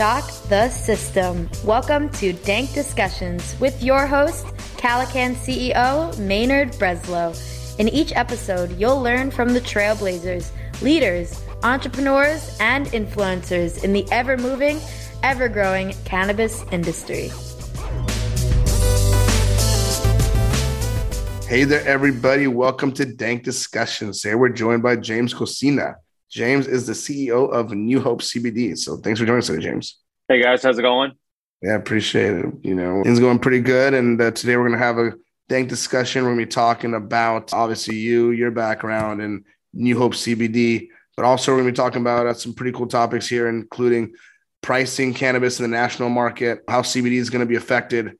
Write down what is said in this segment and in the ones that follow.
shock the system. Welcome to Dank Discussions with your host, Calican CEO Maynard Breslow. In each episode, you'll learn from the trailblazers, leaders, entrepreneurs, and influencers in the ever-moving, ever-growing cannabis industry. Hey there, everybody. Welcome to Dank Discussions. Today, we're joined by James Cosina. James is the CEO of New Hope CBD. So thanks for joining us today, James. Hey, guys. How's it going? Yeah, appreciate it. You know, things going pretty good. And today we're going to have a dank discussion. We're going to be talking about, obviously, your background and New Hope CBD. But also, we're going to be talking about some pretty cool topics here, including pricing cannabis in the national market, how CBD is going to be affected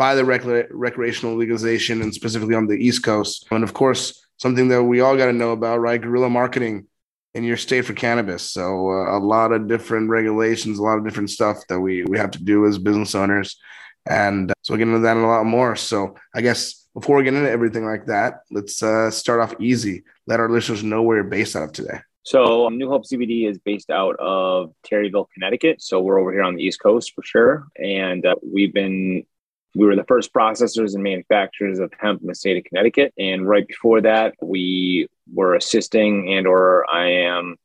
by the recreational legalization, and specifically on the East Coast. And, of course, something that we all got to know about, right? Guerrilla marketing in your state for cannabis. So a lot of different regulations, a lot of different stuff that we have to do as business owners. And so we'll get into that and a lot more. So I guess before we get into everything like that, let's start off easy. Let our listeners know where you're based out of today. So New Hope CBD is based out of Terryville, Connecticut. So we're over here on the East Coast for sure. And we were the first processors and manufacturers of hemp in the state of Connecticut. And right before that, we were assisting or I am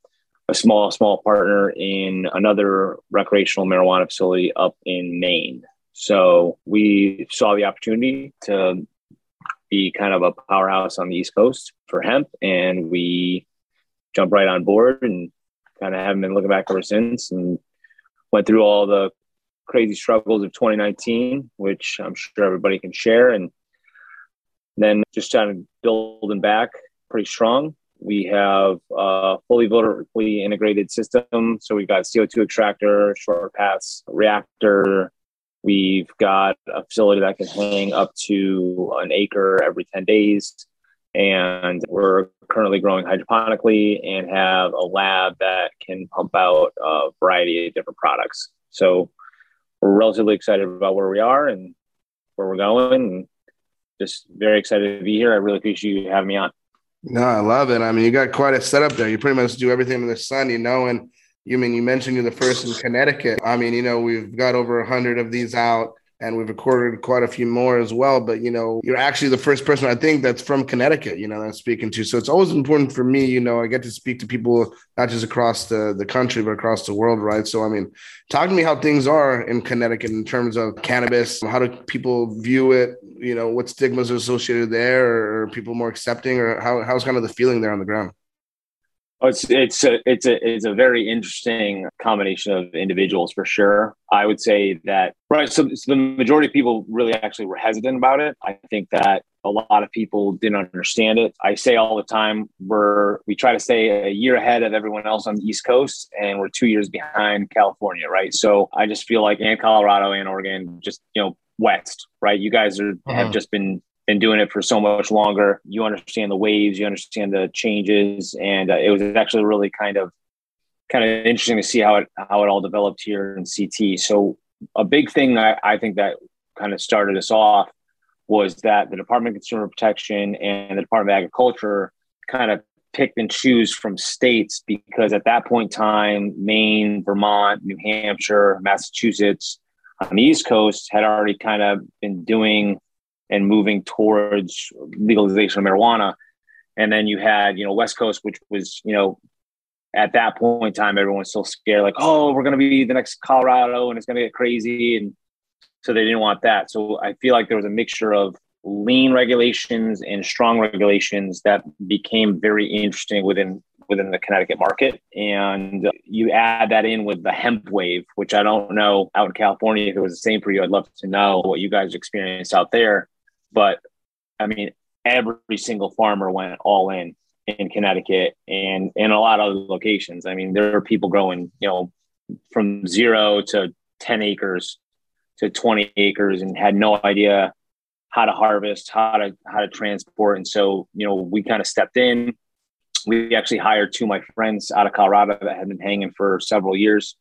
a small partner in another recreational marijuana facility up in Maine. So we saw the opportunity to be kind of a powerhouse on the East Coast for hemp. And we jumped right on board and kind of haven't been looking back ever since, and went through all the crazy struggles of 2019, which I'm sure everybody can share. And then just trying to building back pretty strong. We have a fully vertically integrated system. So we've got CO2 extractor, short paths, reactor. We've got a facility that can hang up to an acre every 10 days. And we're currently growing hydroponically and have a lab that can pump out a variety of different products. So we're relatively excited about where we are and where we're going, and just very excited to be here. I really appreciate you having me on. No, I love it. I mean, you got quite a setup there. You pretty much do everything in the sun, you know, and you mean, you mentioned you're the first in Connecticut. I mean, you know, we've got over 100 of these out and we've recorded quite a few more as well. But, you know, you're actually the first person I think that's from Connecticut, you know, that I'm speaking to. So it's always important for me, you know, I get to speak to people not just across the country, but across the world, right? So, I mean, talk to me how things are in Connecticut in terms of cannabis. How do people view it? You know, what stigmas are associated there? Or are people more accepting? Or how's kind of the feeling there on the ground? Oh, it's a very interesting combination of individuals for sure. I would say that, right. So the majority of people really actually were hesitant about it. I think that a lot of people didn't understand it. I say all the time, we try to stay a year ahead of everyone else on the East Coast, and we're 2 years behind California, right? So I just feel like, and Colorado and Oregon, just, you know, West, right? You guys have just been doing it for so much longer. You understand the waves, you understand the changes. And it was actually really kind of interesting to see how it all developed here in CT. So a big thing that I think that kind of started us off was that the Department of Consumer Protection and the Department of Agriculture kind of picked and choose from states, because at that point in time, Maine, Vermont, New Hampshire, Massachusetts on the East Coast had already kind of been doing and moving towards legalization of marijuana. And then you had, you know, West Coast, which was, you know, at that point in time, everyone was still scared, like, oh, we're going to be the next Colorado and it's going to get crazy. And so they didn't want that. So I feel like there was a mixture of lean regulations and strong regulations that became very interesting within the Connecticut market. And you add that in with the hemp wave, which I don't know out in California, if it was the same for you, I'd love to know what you guys experienced out there. But I mean, every single farmer went all in Connecticut and in a lot of other locations. I mean, there are people growing, you know, from 0 to 10 acres to 20 acres and had no idea how to harvest, how to transport. And so, you know, we kind of stepped in. We actually hired two of my friends out of Colorado that had been hanging for several years,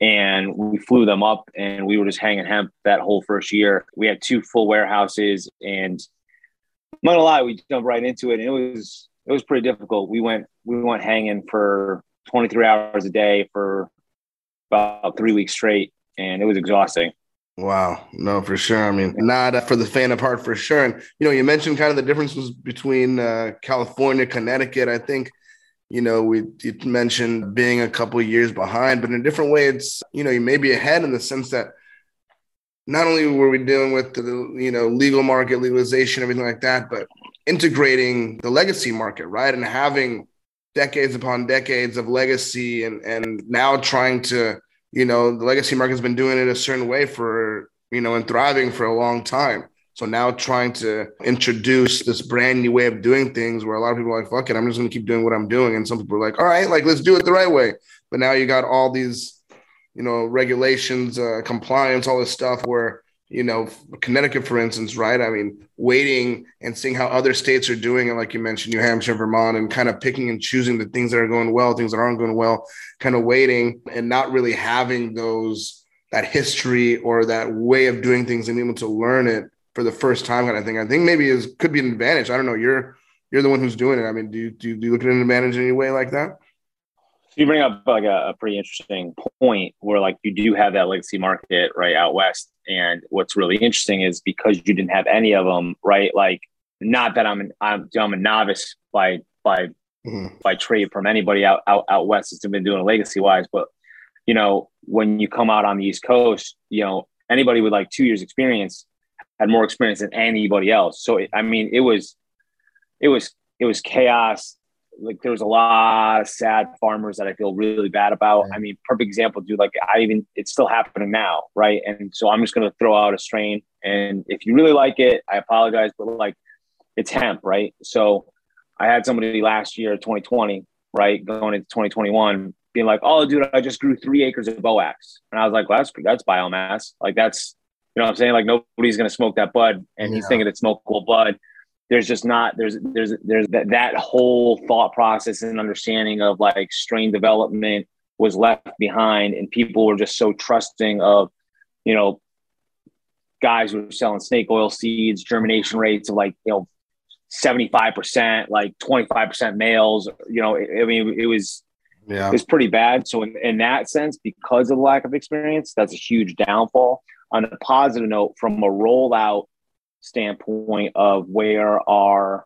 and we flew them up and we were just hanging hemp that whole first year. We had two full warehouses, and I'm not gonna lie, we jumped right into it, and it was pretty difficult. We went hanging for 23 hours a day for about 3 weeks straight, and it was exhausting. Wow. No, for sure. I mean, not for the faint of heart, for sure. And, you know, you mentioned kind of the differences between California, Connecticut. I think, you know, you mentioned being a couple of years behind, but in a different way, it's, you know, you may be ahead in the sense that not only were we dealing with the, you know, legal market, legalization, everything like that, but integrating the legacy market, right? And having decades upon decades of legacy and now trying to, you know, the legacy market has been doing it a certain way for, you know, and thriving for a long time. So now trying to introduce this brand new way of doing things where a lot of people are like, fuck it, I'm just going to keep doing what I'm doing. And some people are like, all right, like, let's do it the right way. But now you got all these, you know, regulations, compliance, all this stuff where, you know, Connecticut, for instance, right? I mean, waiting and seeing how other states are doing it, like you mentioned, New Hampshire, Vermont, and kind of picking and choosing the things that are going well, things that aren't going well, kind of waiting and not really having those, that history or that way of doing things and being able to learn it for the first time kind of thing. I think maybe it could be an advantage. I don't know. You're the one who's doing it. I mean, do you look at an advantage in any way like that? You bring up like a pretty interesting point where like you do have that legacy market right out west. And what's really interesting is because you didn't have any of them, right? Like, not that I'm a novice by trade from anybody out west that's been doing legacy wise, but you know, when you come out on the East Coast, you know, anybody with like 2 years experience had more experience than anybody else. So I mean, it was chaos. Like there was a lot of sad farmers that I feel really bad about. I mean, perfect example, dude, like it's still happening now. Right. And so I'm just going to throw out a strain. And if you really like it, I apologize, but like it's hemp. Right. So I had somebody last year, 2020, right, going into 2021 being like, oh dude, I just grew 3 acres of Boax. And I was like, well, that's biomass. Like that's, you know what I'm saying? Like nobody's going to smoke that bud. And he's thinking it's smokable bud. There's just not, there's that whole thought process and understanding of like strain development was left behind. And people were just so trusting of, you know, guys who were selling snake oil seeds, germination rates of like, you know, 75%, like 25% males, you know, I mean, it was pretty bad. So in that sense, because of the lack of experience, that's a huge downfall. On a positive note, from a rollout standpoint of where our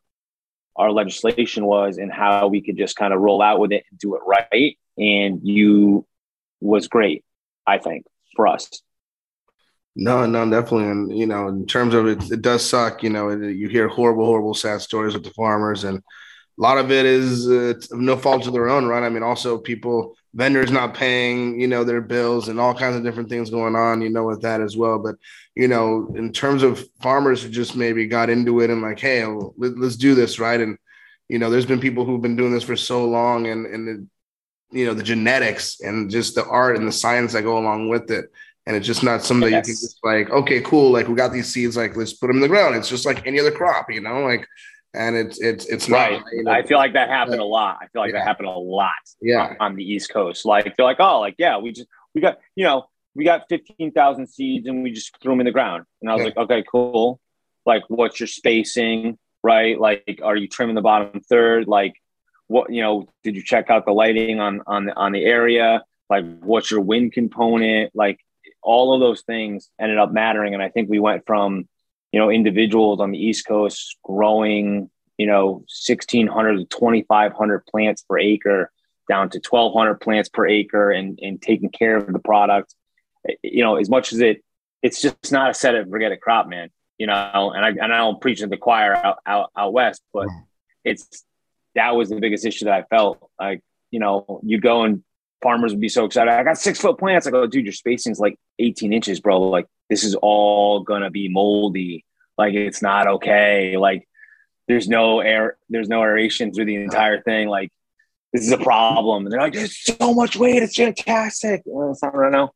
legislation was and how we could just kind of roll out with it and do it right, and you was great, I think, for us. No, definitely. And you know, in terms of it does suck. You know, you hear horrible sad stories with the farmers, and a lot of it is no fault of their own, right? I mean, also vendors not paying, you know, their bills and all kinds of different things going on, you know, with that as well. But, you know, in terms of farmers who just maybe got into it and like, hey, let's do this, right? And, you know, there's been people who've been doing this for so long and the, you know, the genetics and just the art and the science that go along with it. And it's just not something that you can just like, okay, cool. Like we got these seeds, like let's put them in the ground. It's just like any other crop, you know, like. And it's right. Not, you know, I feel like that happened a lot. I feel like that happened a lot. Yeah. On the East Coast, like they're like, oh, like yeah, we got 15,000 seeds and we just threw them in the ground. And I was like, okay, cool. Like, what's your spacing, right? Like, are you trimming the bottom third? Like, what, you know, did you check out the lighting on the area? Like, what's your wind component? Like, all of those things ended up mattering. And I think we went from, you know, individuals on the East Coast growing, you know, 1,600 to 2,500 plants per acre down to 1,200 plants per acre and taking care of the product, you know, as much as it's just not a set it and forget it crop, man, you know, and I don't preach to the choir out west, but that was the biggest issue that I felt like, you know, you go and farmers would be so excited. I got 6-foot plants. I go, dude, your spacing's like 18 inches, bro. Like, this is all going to be moldy. Like, it's not okay. Like, there's no air. There's no aeration through the entire thing. Like, this is a problem. And they're like, there's so much weight. It's fantastic. Well, it's not right now.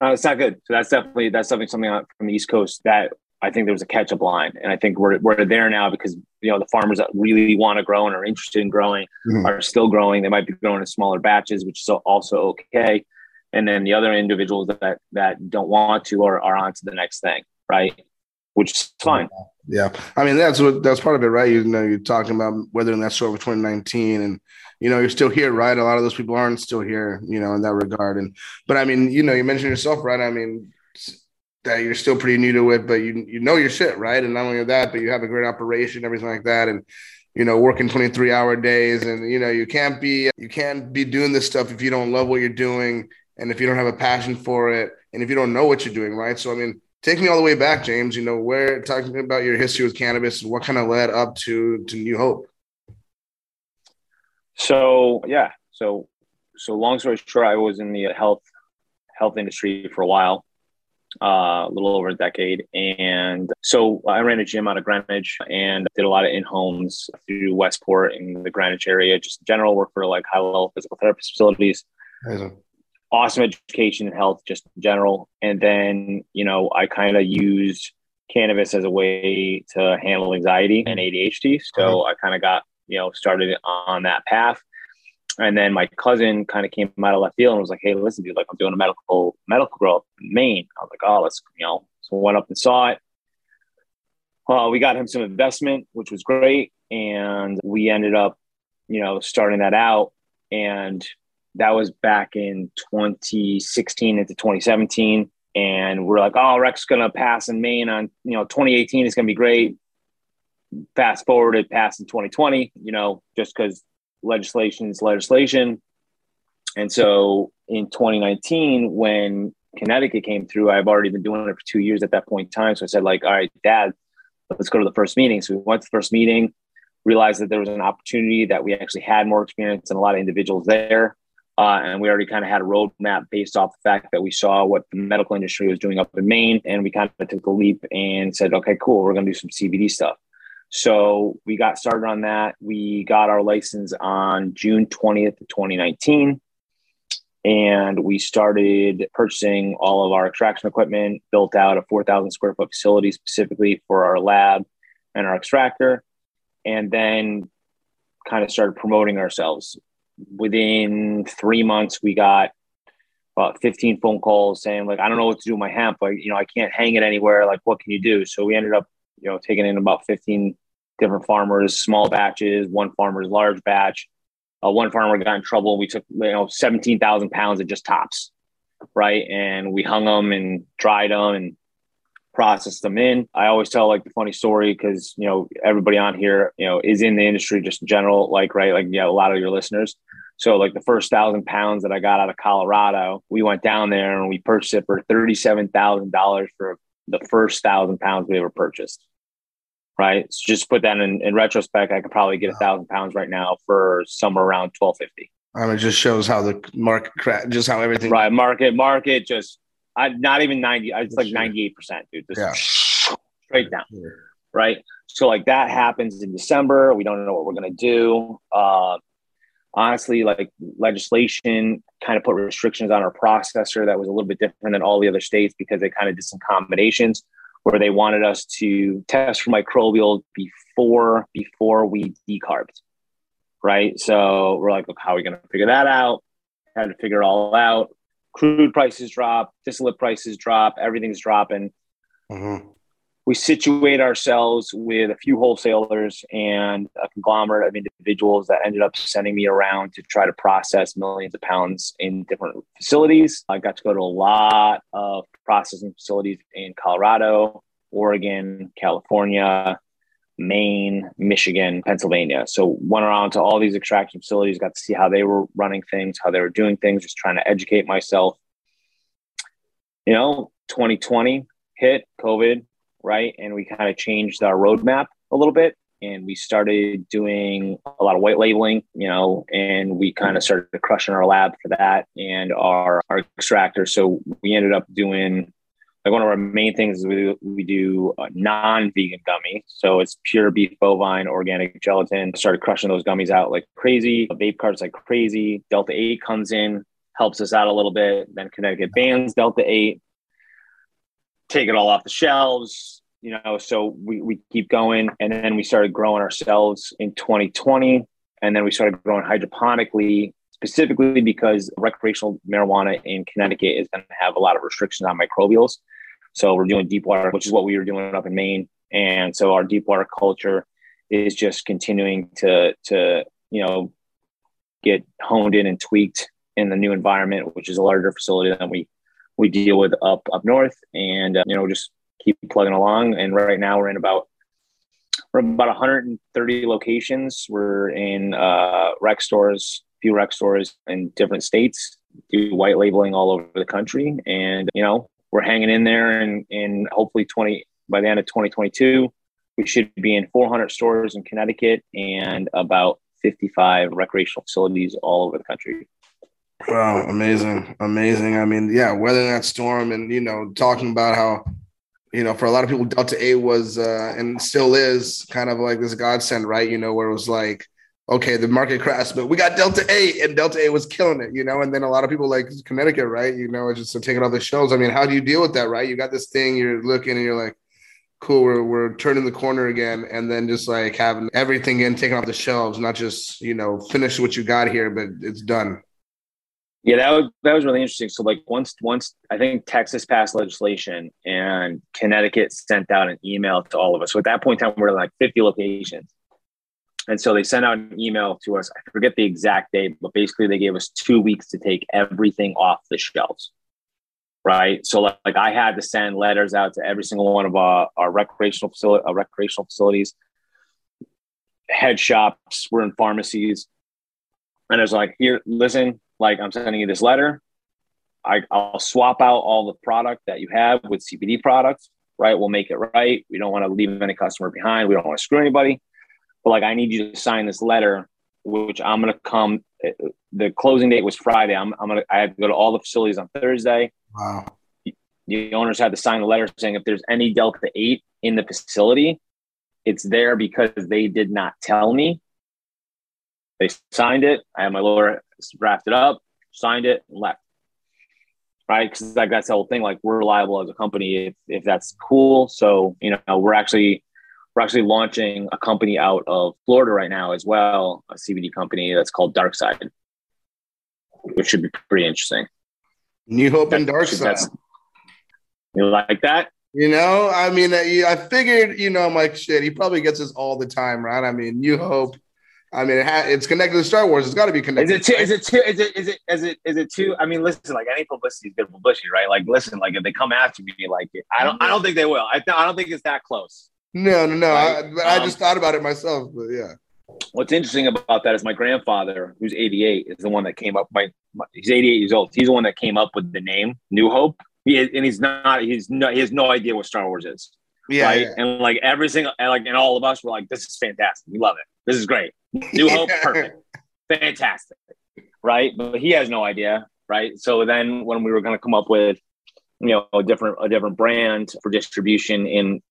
It's not good. So that's definitely something from the East Coast that I think there was a catch-up line. And I think we're there now because, you know, the farmers that really want to grow and are interested in growing are still growing. They might be growing in smaller batches, which is also okay. And then the other individuals that don't want to are on to the next thing, right? Which is fine. Yeah. I mean, that's part of it, right? You know, you're talking about weathering that storm of 2019 and you know, you're still here, right? A lot of those people aren't still here, you know, in that regard. And, but I mean, you know, you mentioned yourself, right? I mean, that you're still pretty new to it, but you know your shit, right? And not only that, but you have a great operation, everything like that. And, you know, working 23-hour days, and, you know, you can't be doing this stuff if you don't love what you're doing. And if you don't have a passion for it, and if you don't know what you're doing, right? So, I mean, take me all the way back, James, you know, where, talking about your history with cannabis and what kind of led up to New Hope. So, yeah. So long story short, I was in the health industry for a while, a little over a decade. And so I ran a gym out of Greenwich and did a lot of in-homes through Westport in the Greenwich area, just general work for like high-level physical therapist facilities. Amazing. Awesome education and health, just in general. And then, you know, I kind of used cannabis as a way to handle anxiety and ADHD. So I kind of got, you know, started on that path. And then my cousin kind of came out of left field and was like, "Hey, listen, dude, like I'm doing a medical grow up in Maine." I was like, "Oh, let's," you know, so went up and saw it. We got him some investment, which was great. And we ended up, you know, starting that out. And that was back in 2016 into 2017. And we're like, "Oh, Rec's going to pass in Maine on, you know, 2018 is going to be great." Fast forward, it passed in 2020, you know, just because legislation is legislation. And so in 2019, when Connecticut came through, I've already been doing it for 2 years at that point in time. So I said, like, "All right, Dad, let's go to the first meeting." So we went to the first meeting, realized that there was an opportunity, that we actually had more experience than a lot of individuals there. And we already kind of had a roadmap based off the fact that we saw what the medical industry was doing up in Maine. And we kind of took a leap and said, "Okay, cool, we're going to do some CBD stuff." So we got started on that. We got our license on June 20th of 2019. And we started purchasing all of our extraction equipment, built out a 4,000 square foot facility specifically for our lab and our extractor, and then kind of started promoting ourselves. Within 3 months, we got about 15 phone calls saying, like, "I don't know what to do with my hemp. Like, you know, I can't hang it anywhere. Like, what can you do?" So we ended up, you know, taking in about 15 different farmers, small batches, one farmer's large batch. One farmer got in trouble. We took, you know, 17,000 pounds of just tops, right? And we hung them and dried them and processed them in. I always tell like the funny story because, you know, everybody on here, you know, is in the industry just in general, like, right? Like, yeah, a lot of your listeners. So like the first 1,000 pounds that I got out of Colorado, we went down there and we purchased it for $37,000 for the first 1,000 pounds we ever purchased. Right. So just put that in retrospect, I could probably get 1,000 pounds right now for somewhere around $1,250. I mean, it just shows how the market, just how everything. Right. Market, just I'm not even 90. It's like 98%, dude. Just straight down. Yeah. Right. So like that happens in December. We don't know what we're going to do. Honestly, like legislation kind of put restrictions on our processor that was a little bit different than all the other states because they kind of did some combinations where they wanted us to test for microbial before we decarbed, right? So we're like, "Look, how are we going to figure that out?" Had to figure it all out. Crude prices drop, distillate prices drop, everything's dropping. Mm-hmm. We situate ourselves with a few wholesalers and a conglomerate of individuals that ended up sending me around to try to process millions of pounds in different facilities. I got to go to a lot of processing facilities in Colorado, Oregon, California, Maine, Michigan, Pennsylvania. So went around to all these extraction facilities, got to see how they were running things, how they were doing things, just trying to educate myself. You know, 2020 hit, COVID. Right. And we kind of changed our roadmap a little bit and we started doing a lot of white labeling, you know, and we kind of started crushing our lab for that and our extractor. So we ended up doing like one of our main things is we do a non-vegan gummy. So it's pure beef, bovine, organic gelatin. Started crushing those gummies out like crazy. Vape carts like crazy. Delta-8 comes in, helps us out a little bit. Then Connecticut bans Delta-8. Take it all off the shelves, you know, so we keep going. And then we started growing ourselves in 2020. And then we started growing hydroponically, specifically because recreational marijuana in Connecticut is going to have a lot of restrictions on microbials. So we're doing deep water, which is what we were doing up in Maine. And so our deep water culture is just continuing to you know, get honed in and tweaked in the new environment, which is a larger facility than we deal with up north. And, just keep plugging along. And right now we're in about 130 locations. We're in rec stores, a few rec stores in different states, do white labeling all over the country. And, we're hanging in there, and hopefully by the end of 2022, we should be in 400 stores in Connecticut and about 55 recreational facilities all over the country. Wow. Amazing. Amazing. I mean, yeah, weathering that storm and, talking about how, for a lot of people, Delta-8 was and still is kind of like this godsend, right? Where it was like, okay, the market crashed, but we got Delta-8, and Delta-8 was killing it, and then a lot of people like Connecticut, right? It's just taking all the shows. I mean, how do you deal with that, right? You got this thing, you're looking and you're like, cool, we're turning the corner again, and then just like having everything taken off the shelves, not just, finish what you got here, but it's done. Yeah, that was really interesting. So like once I think Texas passed legislation and Connecticut sent out an email to all of us. So at that point in time, we're like 50 locations. And so they sent out an email to us. I forget the exact date, but basically they gave us 2 weeks to take everything off the shelves, right? So like I had to send letters out to every single one of our recreational facilities, head shops, we're in pharmacies. And it's like, here, listen, like I'm sending you this letter. I'll swap out all the product that you have with CBD products, right? We'll make it right. We don't want to leave any customer behind. We don't want to screw anybody. But like, I need you to sign this letter, which I'm going to come. The closing date was Friday. I had to go to all the facilities on Thursday. Wow. The owners had to sign the letter saying if there's any Delta-8 in the facility, it's there because they did not tell me. They signed it. I had my lawyer draft it up, signed it, and left. Right? Because like that's the whole thing. Like we're liable as a company if that's cool. So we're actually launching a company out of Florida right now as well, a CBD company that's called Darkside, which should be pretty interesting. New Hope and Darkside. You like that? I mean, I figured. I'm like, shit. He probably gets this all the time, right? I mean, New Hope. I mean, it's connected to Star Wars. It's got to be connected. Is it too? I mean, listen, like any publicity is good publicity, right? Like, listen, like if they come after me, like I don't think they will. I don't think it's that close. No. Right? I just thought about it myself, but yeah. What's interesting about that is my grandfather, who's 88, is the one that came up. He's 88 years old. He's the one that came up with the name New Hope. He has no idea what Star Wars is. Yeah, right? Yeah. And like and all of us were like, this is fantastic. We love it. This is great. New Hope, perfect, fantastic, right? But he has no idea, right? So then, when we were going to come up with, a different brand for distribution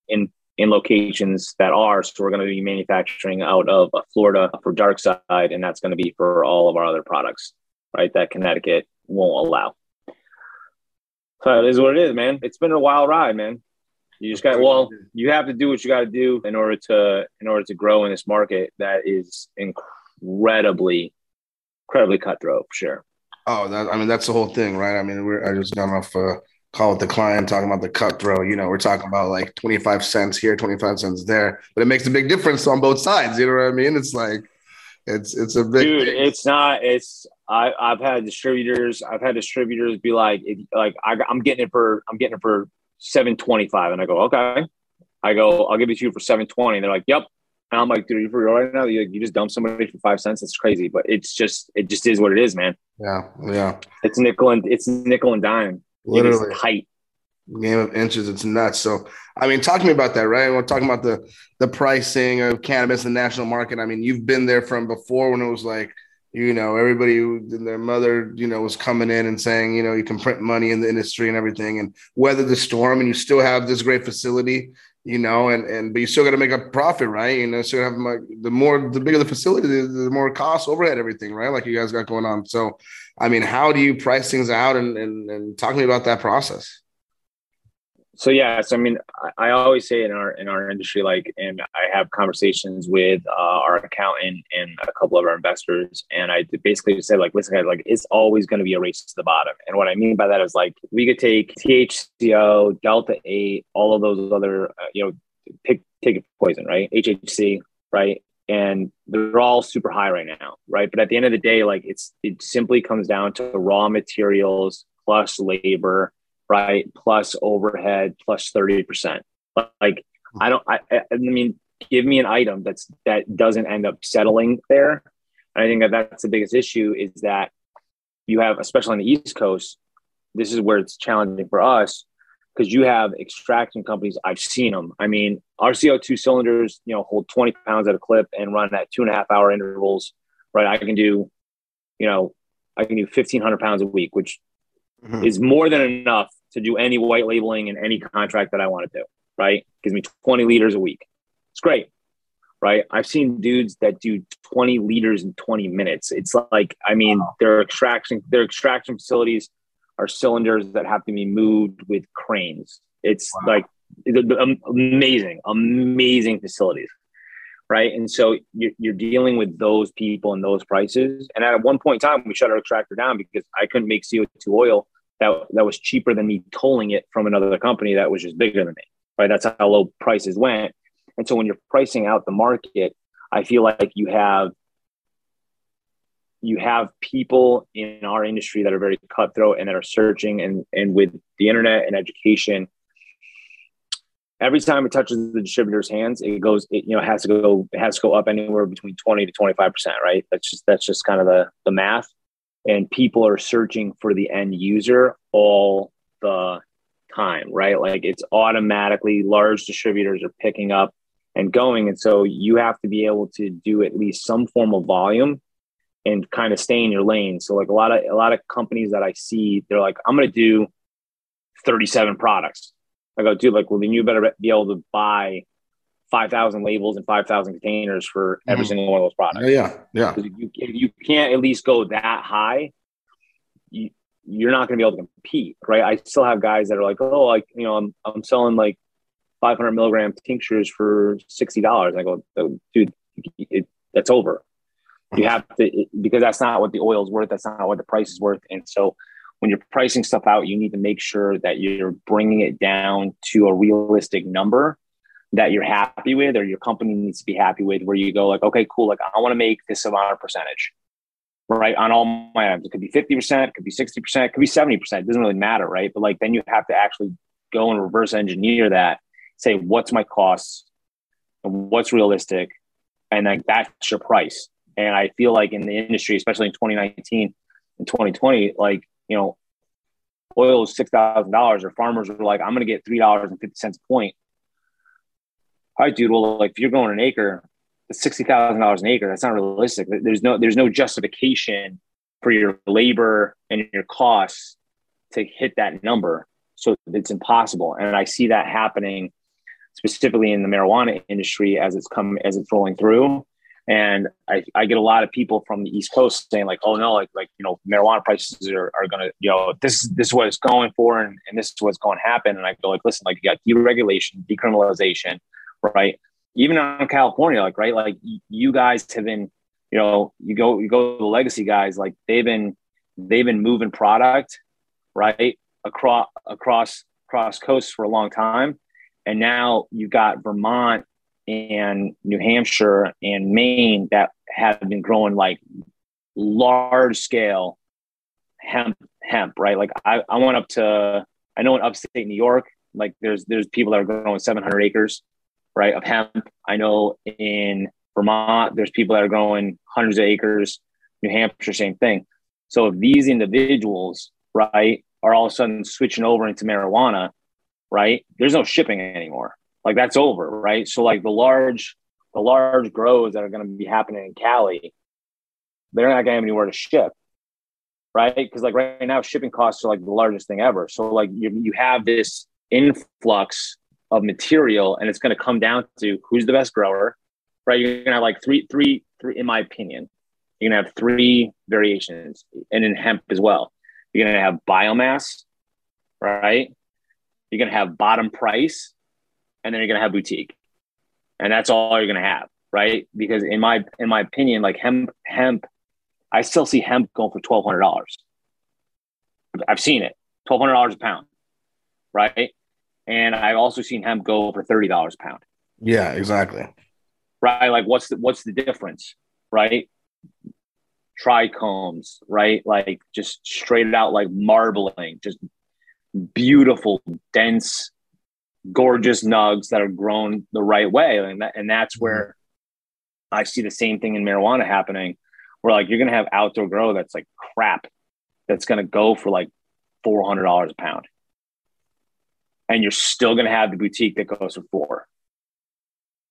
in locations that are, so we're going to be manufacturing out of Florida for Darkside, and that's going to be for all of our other products, right? That Connecticut won't allow. So it is what it is, man. It's been a wild ride, man. You have to do what you got to do in order to grow in this market that is incredibly cutthroat, for sure. Oh, that's the whole thing, right? I mean, I just got off a call with the client talking about the cutthroat. We're talking about like 25 cents here, 25 cents there, but it makes a big difference on both sides. You know what I mean? It's like it's a big dude. It's not. It's I've had distributors be like, I'm getting it for $7.25, and I go, okay. I go, I'll give it to you for $7.20. And they're like, yep. And I'm like, dude, are you for real right now? You just dump somebody for 5 cents. It's crazy, but it just is what it is, man. Yeah. It's nickel and dime. Literally, it is tight. Game of inches. It's nuts. So, I mean, talk to me about that, right? We're talking about the pricing of cannabis in the national market. I mean, you've been there from before when it was like, everybody and their mother, was coming in and saying, you can print money in the industry and everything and weather the storm, and you still have this great facility, but you still got to make a profit, right? So you have the bigger the facility, the more cost, overhead, everything, right? Like you guys got going on. So, I mean, how do you price things out and talk to me about that process? So, yes, I mean, I always say in our industry, and I have conversations with our accountant and a couple of our investors. And I basically say, listen, guys, it's always going to be a race to the bottom. And what I mean by that is we could take THCO, Delta-8, all of those other, take a poison, right? HHC, right? and they're all super high right now, right? But at the end of the day, like it simply comes down to raw materials plus labor, right? Plus overhead, plus 30%. Like I mean, give me an item that doesn't end up settling there. And I think that's the biggest issue, is that you have, especially on the East Coast, this is where it's challenging for us, because you have extraction companies. I've seen them. I mean, our CO2 cylinders, hold 20 pounds at a clip and run at 2.5 hour intervals, right? I can do 1,500 pounds a week, which is more than enough to do any white labeling and any contract that I want to do, right? Gives me 20 liters a week. It's great, right? I've seen dudes that do 20 liters in 20 minutes. It's like, I mean, wow. Their extraction facilities are cylinders that have to be moved with cranes. It's amazing facilities, right? And so you're dealing with those people and those prices. And at one point in time, we shut our extractor down because I couldn't make CO2 oil that was cheaper than me tolling it from another company that was just bigger than me, right? That's how low prices went. And so when you're pricing out the market, I feel like you have people in our industry that are very cutthroat and that are searching, and with the internet and education, every time it touches the distributor's hands, it has to go up anywhere between 20 to 25%, right? That's just kind of the math. And people are searching for the end user all the time, right? Like it's automatically large distributors are picking up and going. And so you have to be able to do at least some form of volume and kind of stay in your lane. So like a lot of companies that I see, they're like, I'm going to do 37 products. I go, dude, like, well, then you better be able to buy 5,000 labels and 5,000 containers for every single one of those products. Yeah. If you can't at least go that high, you're not going to be able to compete, right? I still have guys that are like, oh, like, I'm selling like 500 milligram tinctures for $60. And I go, oh, dude, that's over. You have to, because that's not what the oil's worth. That's not what the price is worth. And so when you're pricing stuff out, you need to make sure that you're bringing it down to a realistic number that you're happy with, or your company needs to be happy with, where you go like, okay, cool. Like I want to make this amount of percentage, right? On all my items. It could be 50%, it could be 60%, it could be 70%. It doesn't really matter, right? But like, then you have to actually go and reverse engineer that, say, what's my costs and what's realistic? And like, that's your price. And I feel like in the industry, especially in 2019 and 2020, like, oil was $6,000, or farmers were like, I'm going to get $3.50 a point. All right, dude. Well, like if you're going an acre, it's $60,000 an acre. That's not realistic. There's no justification for your labor and your costs to hit that number. So it's impossible. And I see that happening specifically in the marijuana industry as it's rolling through. And I get a lot of people from the East Coast saying like, oh no, like, marijuana prices are going to, this is what it's going for. And this is what's going to happen. And I go like, listen, like you got deregulation, decriminalization, right? Even on California, like, right. Like you guys have been, you go to the legacy guys, like they've been moving product, right. Across coasts for a long time. And now you've got Vermont and New Hampshire and Maine that have been growing like large scale hemp, right? Like I went up to, I know in upstate New York, like there's people that are growing 700 acres, right, of hemp. I know in Vermont, there's people that are growing hundreds of acres. New Hampshire, same thing. So if these individuals, right, are all of a sudden switching over into marijuana, right, there's no shipping anymore. Like that's over, right? So like the large grows that are going to be happening in Cali, they're not going to have anywhere to ship, right? Because like right now, shipping costs are like the largest thing ever. So like you have this influx of material, and it's going to come down to who's the best grower, right? You're going to have like three. In my opinion, you're going to have three variations, and in hemp as well, you're going to have biomass, right? You're going to have bottom price. And then you're going to have boutique, and that's all you're going to have. Right. Because in my opinion, like hemp, I still see hemp going for $1,200. I've seen it, $1,200 a pound. Right. And I've also seen hemp go for $30 a pound. Yeah, exactly. right? Like what's the difference, right? Trichomes, right? Like just straight out, like marbling, just beautiful, dense, gorgeous nugs that are grown the right way. And that's where I see the same thing in marijuana happening, where like you're going to have outdoor grow that's like crap, that's going to go for like $400 a pound. And you're still going to have the boutique that goes for $4.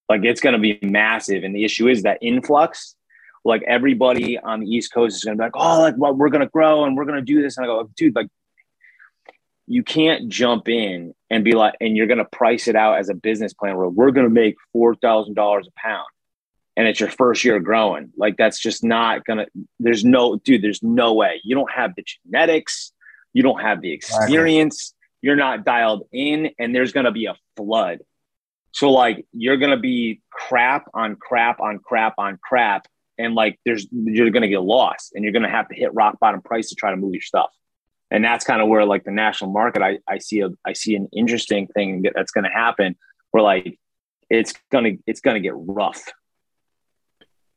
Like it's going to be massive. And the issue is that influx, like everybody on the East Coast is going to be like, oh, like well, we're going to grow and we're going to do this. And I go, dude, like you can't jump in and be like, and you're going to price it out as a business plan where we're going to make $4,000 a pound. And it's your first year growing. Like that's just not going to, there's no way. You don't have the genetics. You don't have the experience. You're not dialed in, and there's going to be a flood. So like, you're going to be crap on crap on crap on crap. And like, you're going to get lost, and you're going to have to hit rock bottom price to try to move your stuff. And that's kind of where like the national market, I see an interesting thing that's going to happen where like, it's going to get rough.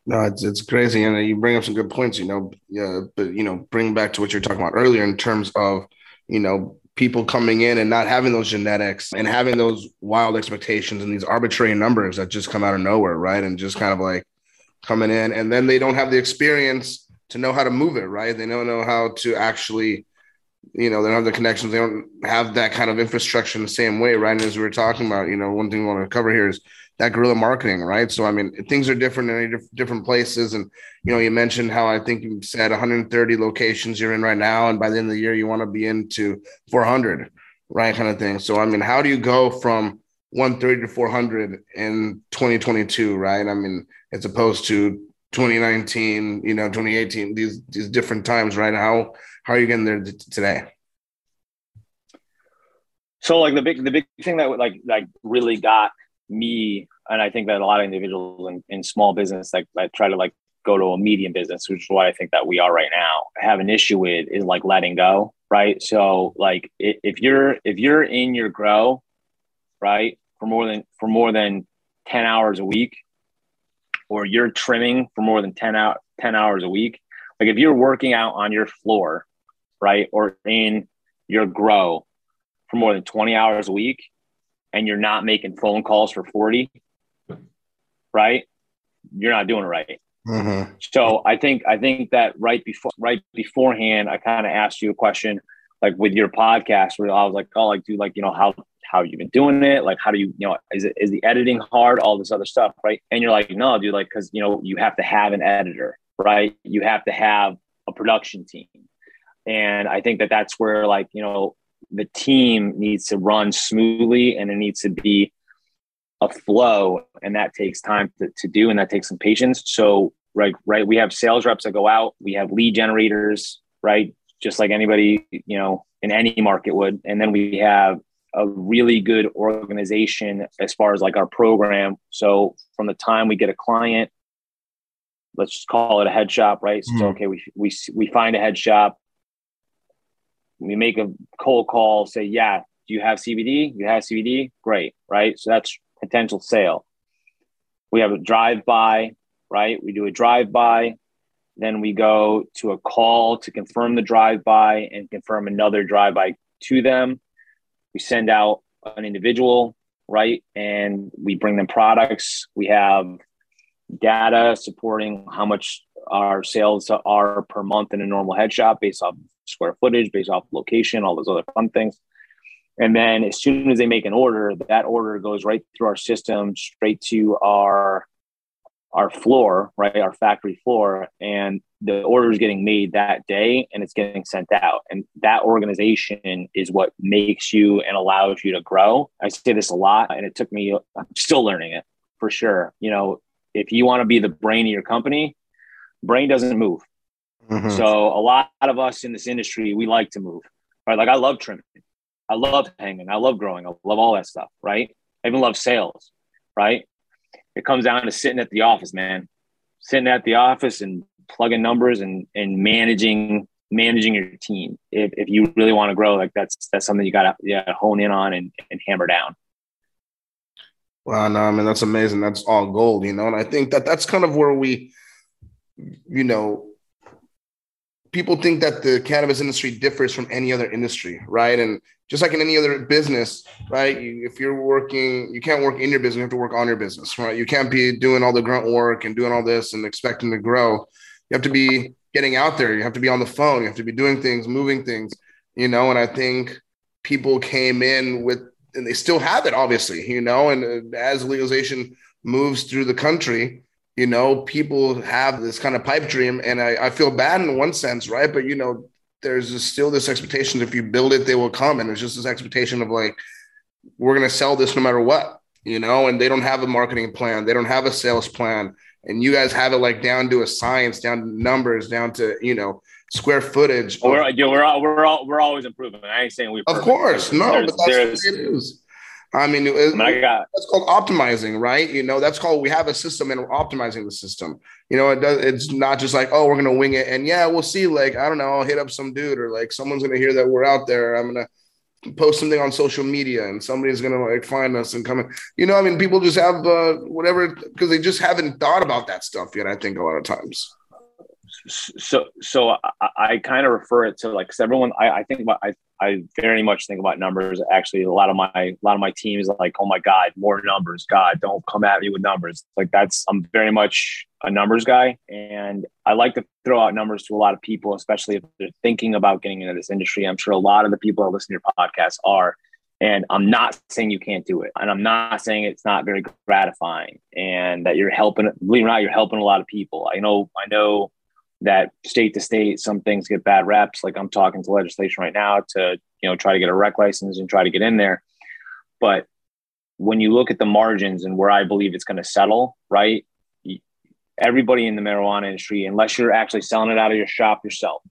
No, it's crazy. And you bring up some good points, but bring back to what you're talking about earlier in terms of, people coming in and not having those genetics and having those wild expectations and these arbitrary numbers that just come out of nowhere. Right. And just kind of like coming in, and then they don't have the experience to know how to move it. Right. They don't know how to actually, they don't have the connections. They don't have that kind of infrastructure in the same way. Right. And as we were talking about, one thing we want to cover here is that guerrilla marketing, right? So, I mean, things are different in different places. And, you mentioned how I think you said 130 locations you're in right now. And by the end of the year, you want to be into 400, right? Kind of thing. So, I mean, how do you go from 130 to 400 in 2022, right? I mean, as opposed to 2019, 2018, these different times, right? How are you getting there today? So like the big thing that like really got me, and I think that a lot of individuals in small business like try to like go to a medium business, which is why I think that we are right now, have an issue with is like letting go, right? So like if you're in your grow, right, for more than 10 hours a week, or you're trimming for more than 10 hours a week, like if you're working out on your floor, right, or in your grow for more than 20 hours a week, and you're not making phone calls for 40, right? You're not doing it right. Mm-hmm. So I think that right beforehand, I kind of asked you a question, like with your podcast, where I was like, oh, like, dude, like, how have you been doing it? Like, how do you, is the editing hard? All this other stuff, right? And you're like, no, dude, like, cause you have to have an editor, right? You have to have a production team. And I think that that's where like, the team needs to run smoothly, and it needs to be a flow, and that takes time to do, and that takes some patience. So right, we have sales reps that go out, we have lead generators, right, just like anybody in any market would, and then we have a really good organization as far as like our program. So from the time we get a client, let's just call it a head shop, right? Mm-hmm. So okay, we find a head shop. We make a cold call, say, yeah, do you have CBD? You have CBD? Great, right? So that's potential sale. We have a drive-by, right? We do a drive-by. Then we go to a call to confirm the drive-by and confirm another drive-by to them. We send out an individual, right? And we bring them products. We have data supporting how much our sales are per month in a normal head shop based off square footage, based off location, all those other fun things. And then as soon as they make an order, that order goes right through our system, straight to our floor, right? Our factory floor. And the order is getting made that day, and it's getting sent out. And that organization is what makes you and allows you to grow. I say this a lot, and it took me, I'm still learning it for sure. If you want to be the brain of your company, brain doesn't move. Mm-hmm. So a lot of us in this industry, we like to move, right? Like I love trimming, I love hanging, I love growing, I love all that stuff, right? I even love sales, right? It comes down to sitting at the office, man, sitting at the office and plugging numbers and managing your team. If you really want to grow, like that's something you gotta hone in on and hammer down. Wow, no, I mean, that's amazing. That's all gold, you know? And I think that that's kind of where we, you know, people think that the cannabis industry differs from any other industry, right? And just like in any other business, right? If you're working, you can't work in your business, you have to work on your business, right? You can't be doing all the grunt work and doing all this and expecting to grow. You have to be getting out there. You have to be on the phone. You have to be doing things, moving things, you know? And I think people came in with, and they still have it, obviously, you know, and as legalization moves through the country, you know, people have this kind of pipe dream. And I feel bad in one sense, right? But, you know, there's still this expectation, if you build it, they will come. And it's just this expectation of like, we're going to sell this no matter what, you know, and they don't have a marketing plan. They don't have a sales plan. And you guys have it like down to a science, down to numbers, down to, you know, square footage. Well, we're always improving. I ain't saying we. Of course, no, but that's what it is. I mean, that's called optimizing, right? You know, that's called, we have a system and we're optimizing the system. You know, it's not just like, oh, we're gonna wing it, and yeah, we'll see. Like, I don't know, I'll hit up some dude, or like someone's gonna hear that we're out there. I'm gonna post something on social media, and somebody's gonna like find us and come in. You know, I mean, people just have whatever, because they just haven't thought about that stuff yet, I think, a lot of times. So I kind of refer it to like, cause everyone, I very much think about numbers. Actually, a lot of my team is like, oh my God, more numbers. God, don't come at me with numbers. Like I'm very much a numbers guy. And I like to throw out numbers to a lot of people, especially if they're thinking about getting into this industry. I'm sure a lot of the people that listen to your podcast are, and I'm not saying you can't do it. And I'm not saying it's not very gratifying and that you're helping, believe it or not, you're helping a lot of people. I know. That state to state, some things get bad reps. Like I'm talking to legislation right now to, you know, try to get a rec license and try to get in there. But when you look at the margins and where I believe it's going to settle, right? Everybody in the marijuana industry, unless you're actually selling it out of your shop yourself,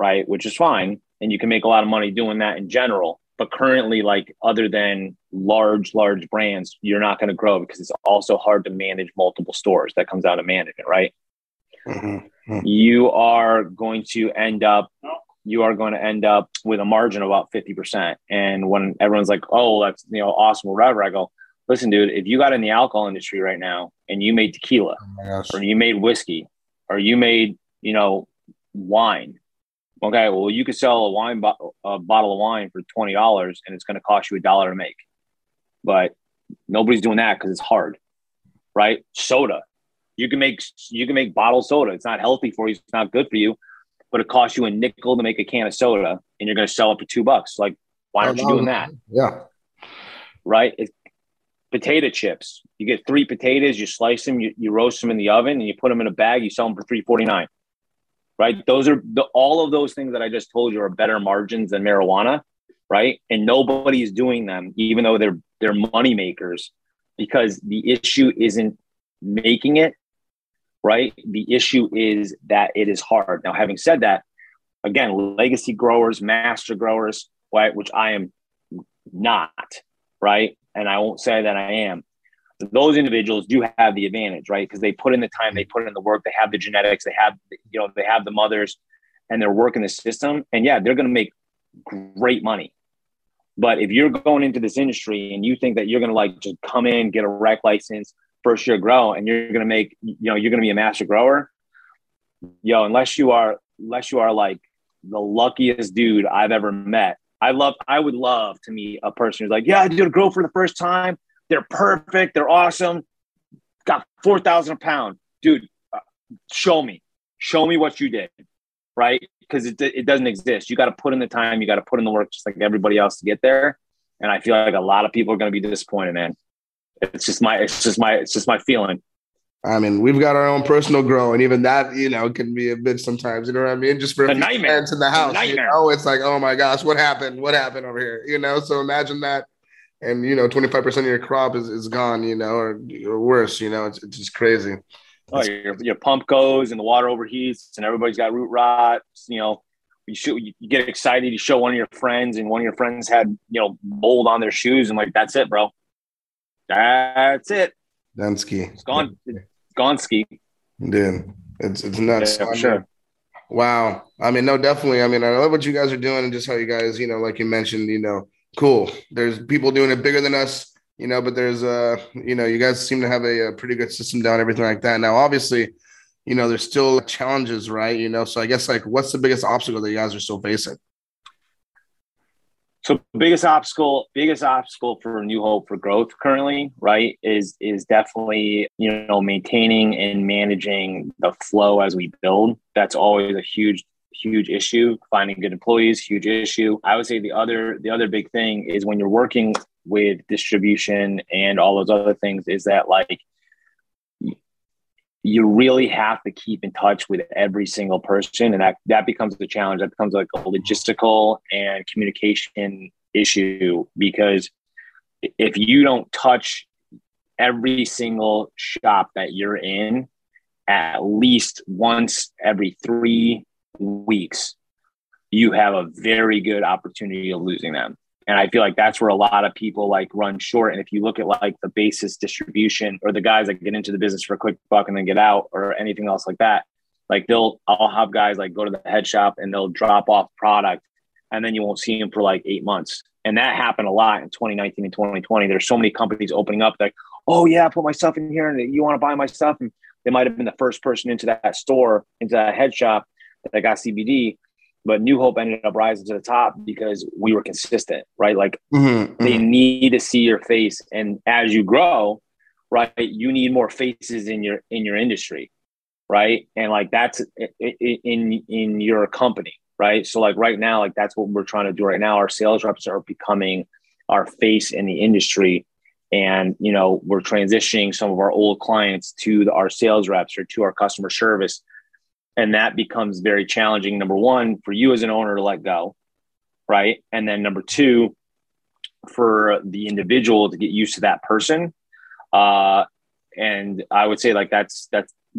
right? Which is fine. And you can make a lot of money doing that in general. But currently, like other than large brands, you're not going to grow because it's also hard to manage multiple stores. That comes out of management, right? Mm-hmm. You are going to end up with a margin of about 50%. And when everyone's like, oh, that's, you know, awesome, whatever, I go, listen, dude, if you got in the alcohol industry right now and you made tequila, or you made whiskey, or you made, you know, wine, okay, well, you could sell a bottle of wine for $20 and it's going to cost you $1 to make. But nobody's doing that because it's hard, right? Soda. You can make bottled soda. It's not healthy for you. It's not good for you, but it costs you a nickel to make a can of soda, and you're going to sell it for $2. Like, why aren't you doing that? Yeah. Right. It's potato chips. You get 3 potatoes, you slice them, you roast them in the oven, and you put them in a bag, you sell them for $3.49. Right. Those are all of those things that I just told you are better margins than marijuana. Right. And nobody's doing them, even though they're money makers, because the issue isn't making it. Right. The issue is that it is hard. Now, having said that, again, legacy growers, master growers, right, which I am not, right? And I won't say that I am. Those individuals do have the advantage, right? Because they put in the time, they put in the work, they have the genetics, they have, you know, they have the mothers, and they're working the system. And yeah, they're going to make great money. But if you're going into this industry and you think that you're going to like just come in, get a rec license, first year grow, and you're going to make, you know, you're going to be a master grower. Yo, unless you are like the luckiest dude I've ever met. I would love to meet a person who's like, yeah, I did a grow for the first time. They're perfect. They're awesome. Got 4,000 a pound, dude. Show me what you did. Right. Cause it doesn't exist. You got to put in the time. You got to put in the work just like everybody else to get there. And I feel like a lot of people are going to be disappointed, man. It's just my feeling. I mean, we've got our own personal grow, and even that, you know, can be a bit sometimes, you know what I mean? Just for a nightmare in the house, you know, it's like, oh my gosh, what happened over here? You know, so imagine that. And, you know, 25% of your crop is gone, you know, or worse, you know, it's just crazy. Oh, your pump goes and the water overheats and everybody's got root rot. You know, you get excited. You show one of your friends, and one of your friends had, you know, mold on their shoes, and like, that's it, bro. That's it. Dunsky. It's gone. Gonski. Dude, it's nuts. Yeah, for sure. Wow. I mean, no, definitely. I mean, I love what you guys are doing and just how you guys, you know, like you mentioned, you know, cool. There's people doing it bigger than us. you know, but there's you guys seem to have a pretty good system down, everything like that. Now, obviously, you know, there's still challenges, right? You know, so I guess, like, what's the biggest obstacle that you guys are still facing? So biggest obstacle for New Hope for growth currently, right, is definitely, you know, maintaining and managing the flow as we build. That's always a huge issue. Finding good employees, huge issue. I would say the other big thing is when you're working with distribution and all those other things is that, like, you really have to keep in touch with every single person. And that becomes the challenge. That becomes like a logistical and communication issue, because if you don't touch every single shop that you're in at least once every 3 weeks, you have a very good opportunity of losing them. And I feel like that's where a lot of people, like, run short. And if you look at, like, the basis distribution or the guys that get into the business for a quick buck and then get out or anything else like that, like, I'll have guys, like, go to the head shop and they'll drop off product and then you won't see them for like 8 months. And that happened a lot in 2019 and 2020. There's so many companies opening up, like, oh yeah, I put my stuff in here and you want to buy my stuff. And they might've been the first person into that store, into that head shop that got CBD. But New Hope ended up rising to the top because we were consistent, right? Like, they need to see your face. And as you grow, right, you need more faces in your industry, right? And, like, that's in your company, right? So, like, right now, like, that's what we're trying to do right now. Our sales reps are becoming our face in the industry. And, you know, we're transitioning some of our old clients to our sales reps or to our customer service. And that becomes very challenging, number one, for you as an owner to let go, right? And then number two, for the individual to get used to that person. And I would say, like, that's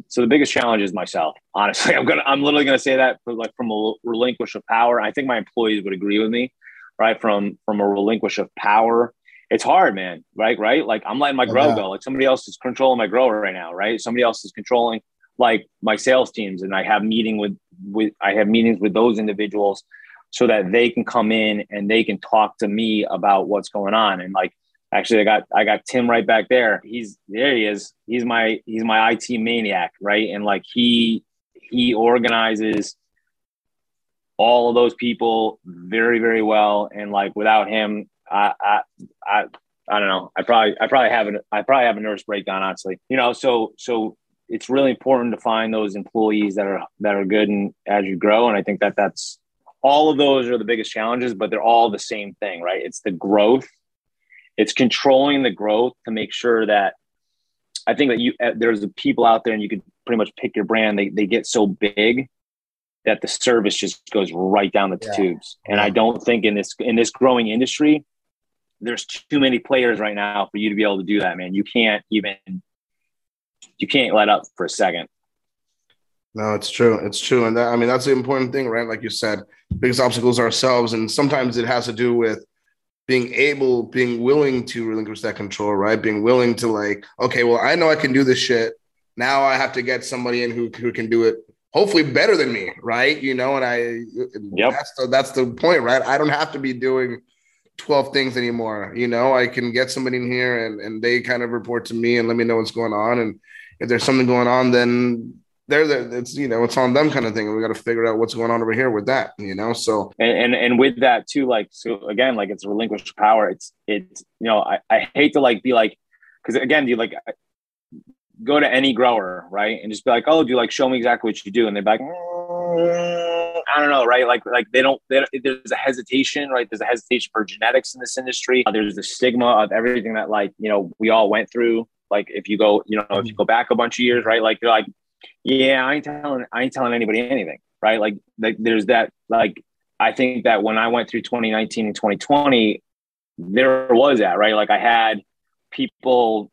so the biggest challenge is myself, honestly. I'm literally gonna say that, like, from a relinquish of power. I think my employees would agree with me, right? From a relinquish of power. It's hard, man, right? Like, I'm letting my grow go. Like, somebody else is controlling my grower right now, right? Somebody else is controlling, like, my sales teams, and I have meetings with those individuals so that they can come in and they can talk to me about what's going on. And, like, actually, I got Tim right back there. There he is. He's my IT maniac, right? And, like, he organizes all of those people very, very well. And, like, without him, I don't know. I probably have a nervous breakdown, honestly. You know, so it's really important to find those employees that are good and as you grow. And I think that's all of those are the biggest challenges, but they're all the same thing, right? It's the growth. It's controlling the growth to make sure that I think that there's the people out there, and you can pretty much pick your brand. They get so big that the service just goes right down the tubes. And I don't think in this growing industry, there's too many players right now for you to be able to do that, man. You can't let up for a second. No, it's true. And that, I mean, that's the important thing, right? Like you said, biggest obstacles are ourselves. And sometimes it has to do with being willing to relinquish that control, right? Being willing to, like, okay, well, I know I can do this shit. Now I have to get somebody in who can do it, hopefully better than me. Right. You know, and that's the point, right? I don't have to be doing 12 things anymore. You know, I can get somebody in here and they kind of report to me and let me know what's going on. And if there's something going on, then it's, you know, it's on them kind of thing. And we got to figure out what's going on over here with that, you know? So, and with that too, like, so again, like, it's relinquished power. It's, you know, I hate to, like, be like, cause again, you, like, go to any grower, right? And just be like, oh, do you, like, show me exactly what you do? And they're like, I don't know, right? Like there's a hesitation, right? There's a hesitation for genetics in this industry. There's the stigma of everything that, like, you know, we all went through. Like, if you go back a bunch of years, right? Like, they're like, yeah, I ain't telling anybody anything, right? Like there's that, like, I think that when I went through 2019 and 2020, there was that, right? Like, I had people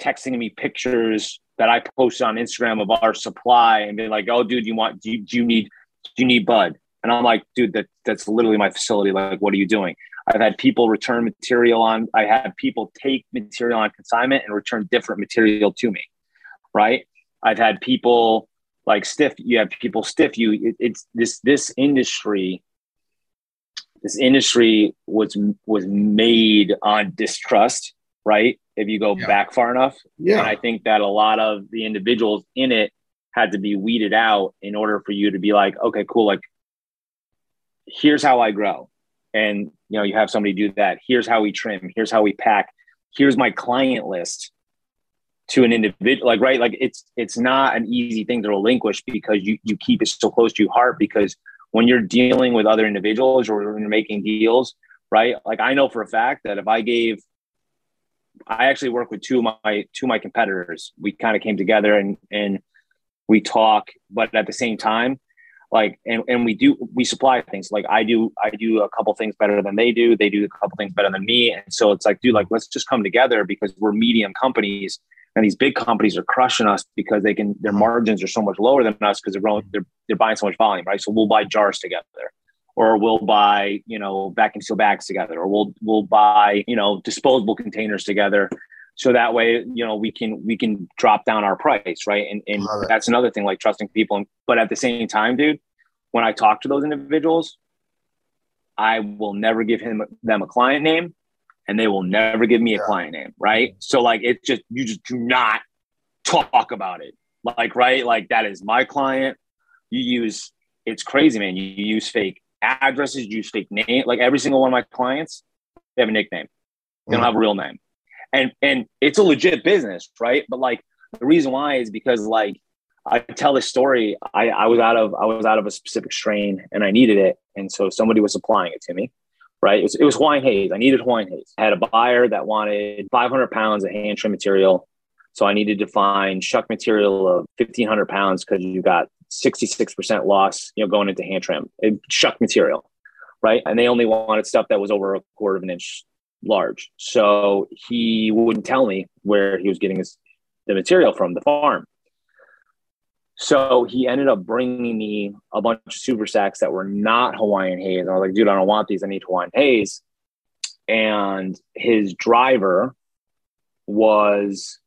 texting me pictures that I posted on Instagram of our supply and be like, oh, dude, do you need bud? And I'm like, dude, that's literally my facility. Like, what are you doing? I've had people return material on. I had people take material on consignment and return different material to me, right? I've had people like stiff. You have people stiff you. It's this industry. This industry was made on distrust right? If you go back far enough. Yeah. And I think that a lot of the individuals in it had to be weeded out in order for you to be like, okay, cool. Like, here's how I grow. And, you know, you have somebody do that. Here's how we trim. Here's how we pack. Here's my client list to an individual. Like, right. Like it's not an easy thing to relinquish because you keep it so close to your heart, because when you're dealing with other individuals or when you're making deals, right? Like, I know for a fact that if I actually work with two of my competitors, we kind of came together and we talk, but at the same time, like, and we supply things. Like I do a couple things better than they do. They do a couple things better than me. And so it's like, dude, like, let's just come together because we're medium companies and these big companies are crushing us because their margins are so much lower than us because they're buying so much volume, right? So we'll buy jars together, or we'll buy, you know, vacuum seal bags together, or we'll buy, you know, disposable containers together. So that way, you know, we can drop down our price, right? And that's another thing, like trusting people. But at the same time, dude, when I talk to those individuals, I will never give them a client name, and they will never give me a client name, right? So like, it's just, you just do not talk about it. Like, right? Like, that is my client. It's crazy, man. You use fake addresses, you use fake names. Like, every single one of my clients, they have a nickname. They don't have a real name. And it's a legit business, right? But like, the reason why is because, like, I tell this story. I was out of a specific strain and I needed it, and so somebody was supplying it to me, right? It was Hawaiian haze. I needed Hawaiian haze. I had a buyer that wanted 500 pounds of hand trim material, so I needed to find shuck material of 1,500 pounds because you got 66% loss, you know, going into hand trim shuck material, right? And they only wanted stuff that was over a quarter of an inch large. So he wouldn't tell me where he was getting the material from, the farm. So he ended up bringing me a bunch of super sacks that were not Hawaiian haze. And I was like, dude, I don't want these. I need Hawaiian haze. And his driver was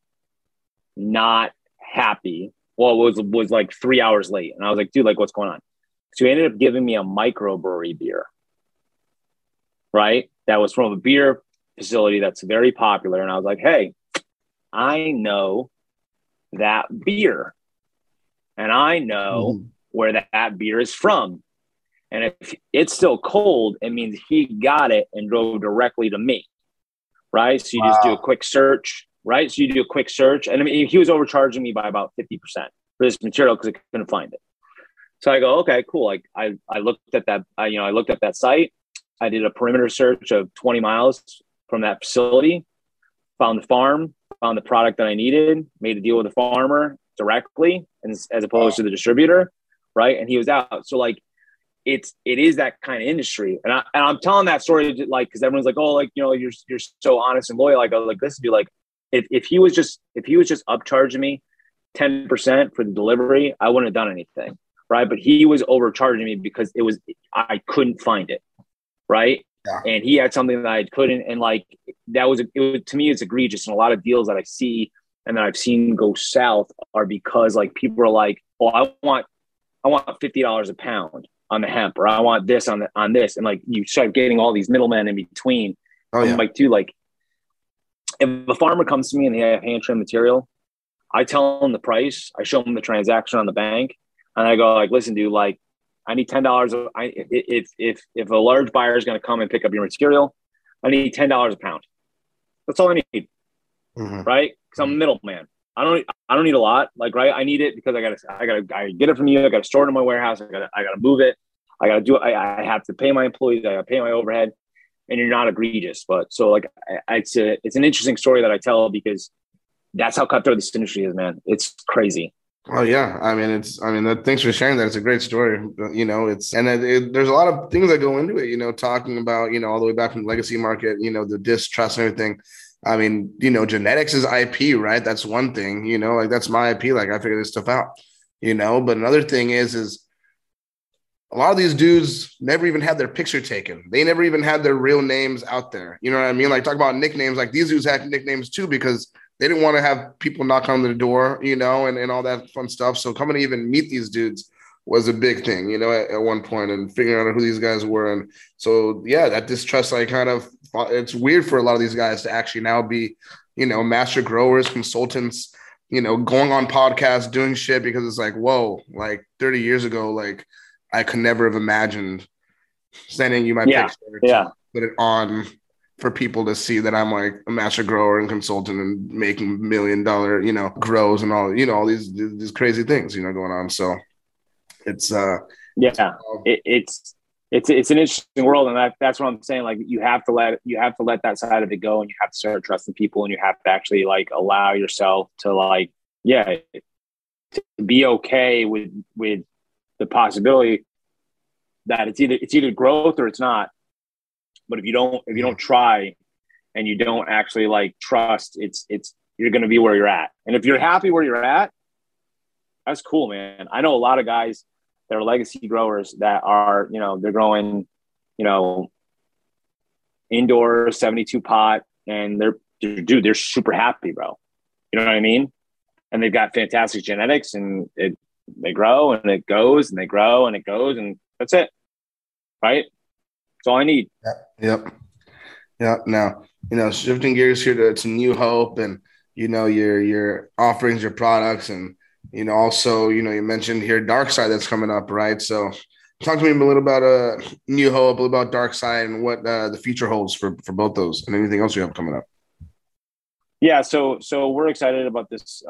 not happy. Well, it was like 3 hours late. And I was like, dude, like, what's going on? So he ended up giving me a microbrewery beer, right? That was from a beer facility that's very popular. And I was like, hey, I know that beer, and I know where that beer is from. And if it's still cold, it means he got it and drove directly to me, right? So you just do a quick search, right? So you do a quick search. And I mean, he was overcharging me by about 50% for this material because I couldn't find it. So I go, okay, cool. Like, I looked at that site. I did a perimeter search of 20 miles from that facility, found the farm, found the product that I needed, made a deal with the farmer directly as opposed to the distributor, right? And he was out. So like, it is that kind of industry. And I'm telling that story like, because everyone's like, oh, like, you know, you're so honest and loyal. Like, I was like, this would be like, if he was just upcharging me 10% for the delivery, I wouldn't have done anything, right? But he was overcharging me because I couldn't find it. Right. Yeah. And he had something that I couldn't. And like, to me, it's egregious. And a lot of deals that I see and that I've seen go south are because like people are like, oh, I want $50 a pound on the hemp, or I want this on this. And like, you start getting all these middlemen in between. Oh, yeah. I'm like, dude, like, if a farmer comes to me and they have hand trim material, I tell them the price, I show them the transaction on the bank. And I go like, listen, dude, like, I need $10. If a large buyer is going to come and pick up your material, I need $10 a pound. That's all I need, right? Because I'm a middleman. I don't need a lot, like, right? I need it because I gotta get it from you. I gotta store it in my warehouse. I gotta move it. I gotta do it. I have to pay my employees. I gotta pay my overhead. And you're not egregious, but so like, it's an interesting story that I tell because that's how cutthroat this industry is, man. It's crazy. Oh yeah, thanks for sharing that. It's a great story, you know. There's a lot of things that go into it, you know. Talking about, you know, all the way back from the legacy market, you know, the distrust and everything. I mean, you know, genetics is IP, right? That's one thing, you know, like that's my IP. Like I figured this stuff out, you know. But another thing is a lot of these dudes never even had their picture taken. They never even had their real names out there. You know what I mean? Like talk about nicknames. Like these dudes had nicknames too because they didn't want to have people knock on their door, you know, and all that fun stuff. So coming to even meet these dudes was a big thing, you know, at one point, and figuring out who these guys were. And so, yeah, that distrust, I kind of, it's weird for a lot of these guys to actually now be, you know, master growers, consultants, you know, going on podcasts, doing shit, because it's like, whoa, like 30 years ago, like I could never have imagined sending you my picture to put it on for people to see that I'm like a master grower and consultant and making $1 million, you know, grows and all, you know, all these crazy things, you know, going on. So it's, it's an interesting world. And that's what I'm saying. Like you have to let that side of it go, and you have to start trusting people, and you have to actually like allow yourself to like, yeah, to be okay with the possibility that it's either growth or it's not. But if you don't try and you don't actually like trust, it's you're going to be where you're at. And if you're happy where you're at, that's cool, man. I know a lot of guys that are legacy growers that are, you know, they're growing, you know, indoor 72 pot, and they're super happy, bro. You know what I mean? And they've got fantastic genetics, and they grow and it goes, and they grow and it goes, and that's it. Right? That's all I need. Yep. Now, you know, shifting gears here to New Hope, and, you know, your offerings, your products, and, you know, also, you know, you mentioned here Darkside that's coming up, right? So talk to me a little about New Hope, a little about Darkside, and what the future holds for both those, and anything else you have coming up. Yeah, so we're excited about this.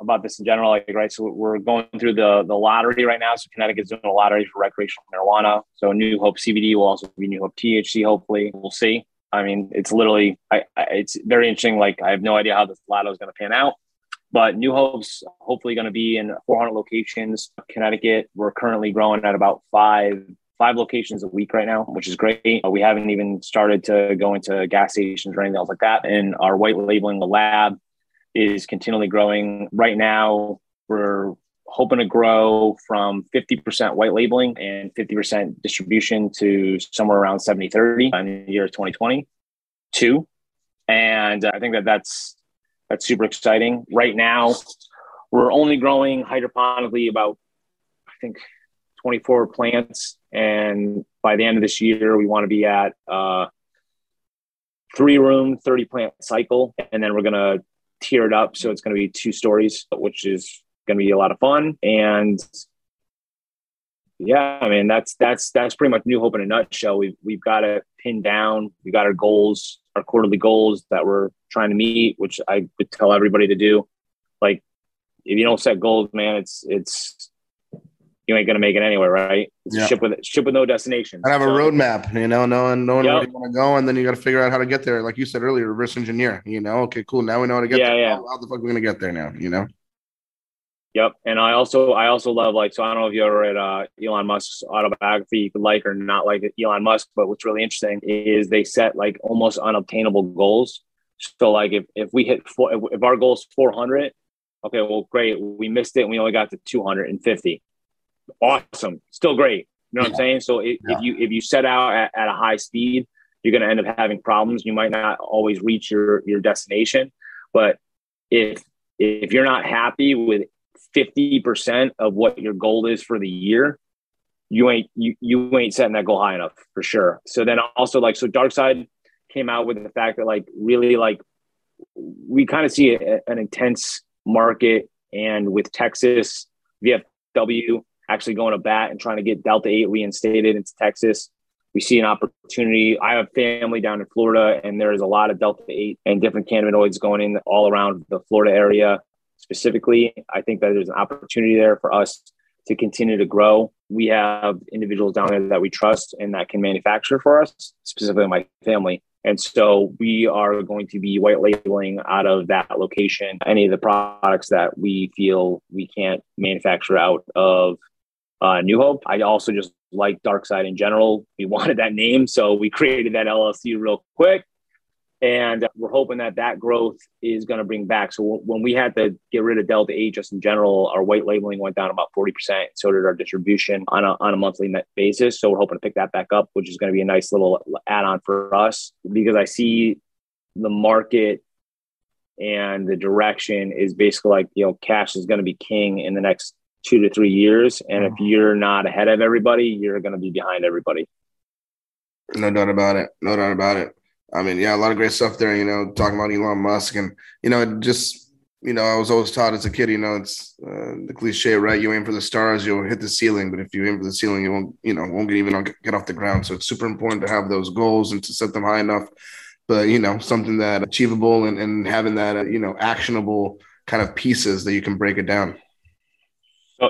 About this in general, like, right? So we're going through the lottery right now. So Connecticut's doing a lottery for recreational marijuana. So New Hope CBD will also be New Hope THC. Hopefully, we'll see. I mean, it's literally, it's very interesting. Like, I have no idea how this lotto is going to pan out, but New Hope's hopefully going to be in 400 locations. Connecticut, we're currently growing at about five locations a week right now, which is great. We haven't even started to go into gas stations or anything else like that. And our white labeling, the lab, is continually growing. Right now, we're hoping to grow from 50% white labeling and 50% distribution to somewhere around 70-30 in the year 2022. And I think that's super exciting. Right now, we're only growing hydroponically about, I think, 24 plants. And by the end of this year, we want to be at 3-room, 30-plant cycle. And then we're going to tiered up, so it's going to be 2 stories, which is going to be a lot of fun. And yeah, I mean, that's pretty much New Hope in a nutshell. We've got it pinned down. We got our goals, our quarterly goals that we're trying to meet, which I would tell everybody to do. Like, if you don't set goals, man, it's you ain't going to make it anyway, right? It's a ship with no destination. And have a roadmap, you know, knowing where you want to go, and then you got to figure out how to get there. Like you said earlier, reverse engineer, you know, okay, cool. Now we know how to get there. Yeah. How the fuck are we going to get there now, you know? Yep. And I also love, like, so I don't know if you ever read Elon Musk's autobiography. You could like or not like Elon Musk, but what's really interesting is they set like almost unobtainable goals. So like if we hit if our goal is 400, okay, well, great. We missed it, and we only got to 250. Awesome. Still great. You know what I'm saying? So if you set out at a high speed, you're going to end up having problems. You might not always reach your destination, but if you're not happy with 50% of what your goal is for the year, you ain't setting that goal high enough for sure. So then also, like, so Darkside came out with the fact that, like, really, like, we kind of see an intense market, and with Texas, VFW actually going to bat and trying to get Delta-8 reinstated into Texas. We see an opportunity. I have family down in Florida, and there is a lot of Delta-8 and different cannabinoids going in all around the Florida area specifically. I think that there's an opportunity there for us to continue to grow. We have individuals down there that we trust and that can manufacture for us, specifically my family. And so we are going to be white labeling out of that location any of the products that we feel we can't manufacture out of New Hope. I also just like Darkside in general. We wanted that name, so we created that LLC real quick. And we're hoping that growth is going to bring back. So when we had to get rid of Delta-8 just in general, our white labeling went down about 40%. So did our distribution on a monthly net basis. So we're hoping to pick that back up, which is going to be a nice little add-on for us, because I see the market and the direction is basically like, you know, cash is going to be king in the next 2 to 3 years. And if you're not ahead of everybody, you're going to be behind everybody. No doubt about it. No doubt about it. I mean, yeah, a lot of great stuff there, you know, talking about Elon Musk and, you know, it just, you know, I was always taught as a kid, you know, it's the cliche, right? You aim for the stars, you'll hit the ceiling, but if you aim for the ceiling, you won't, you know, get off the ground. So it's super important to have those goals and to set them high enough, but, you know, something that achievable and having that, you know, actionable kind of pieces that you can break it down.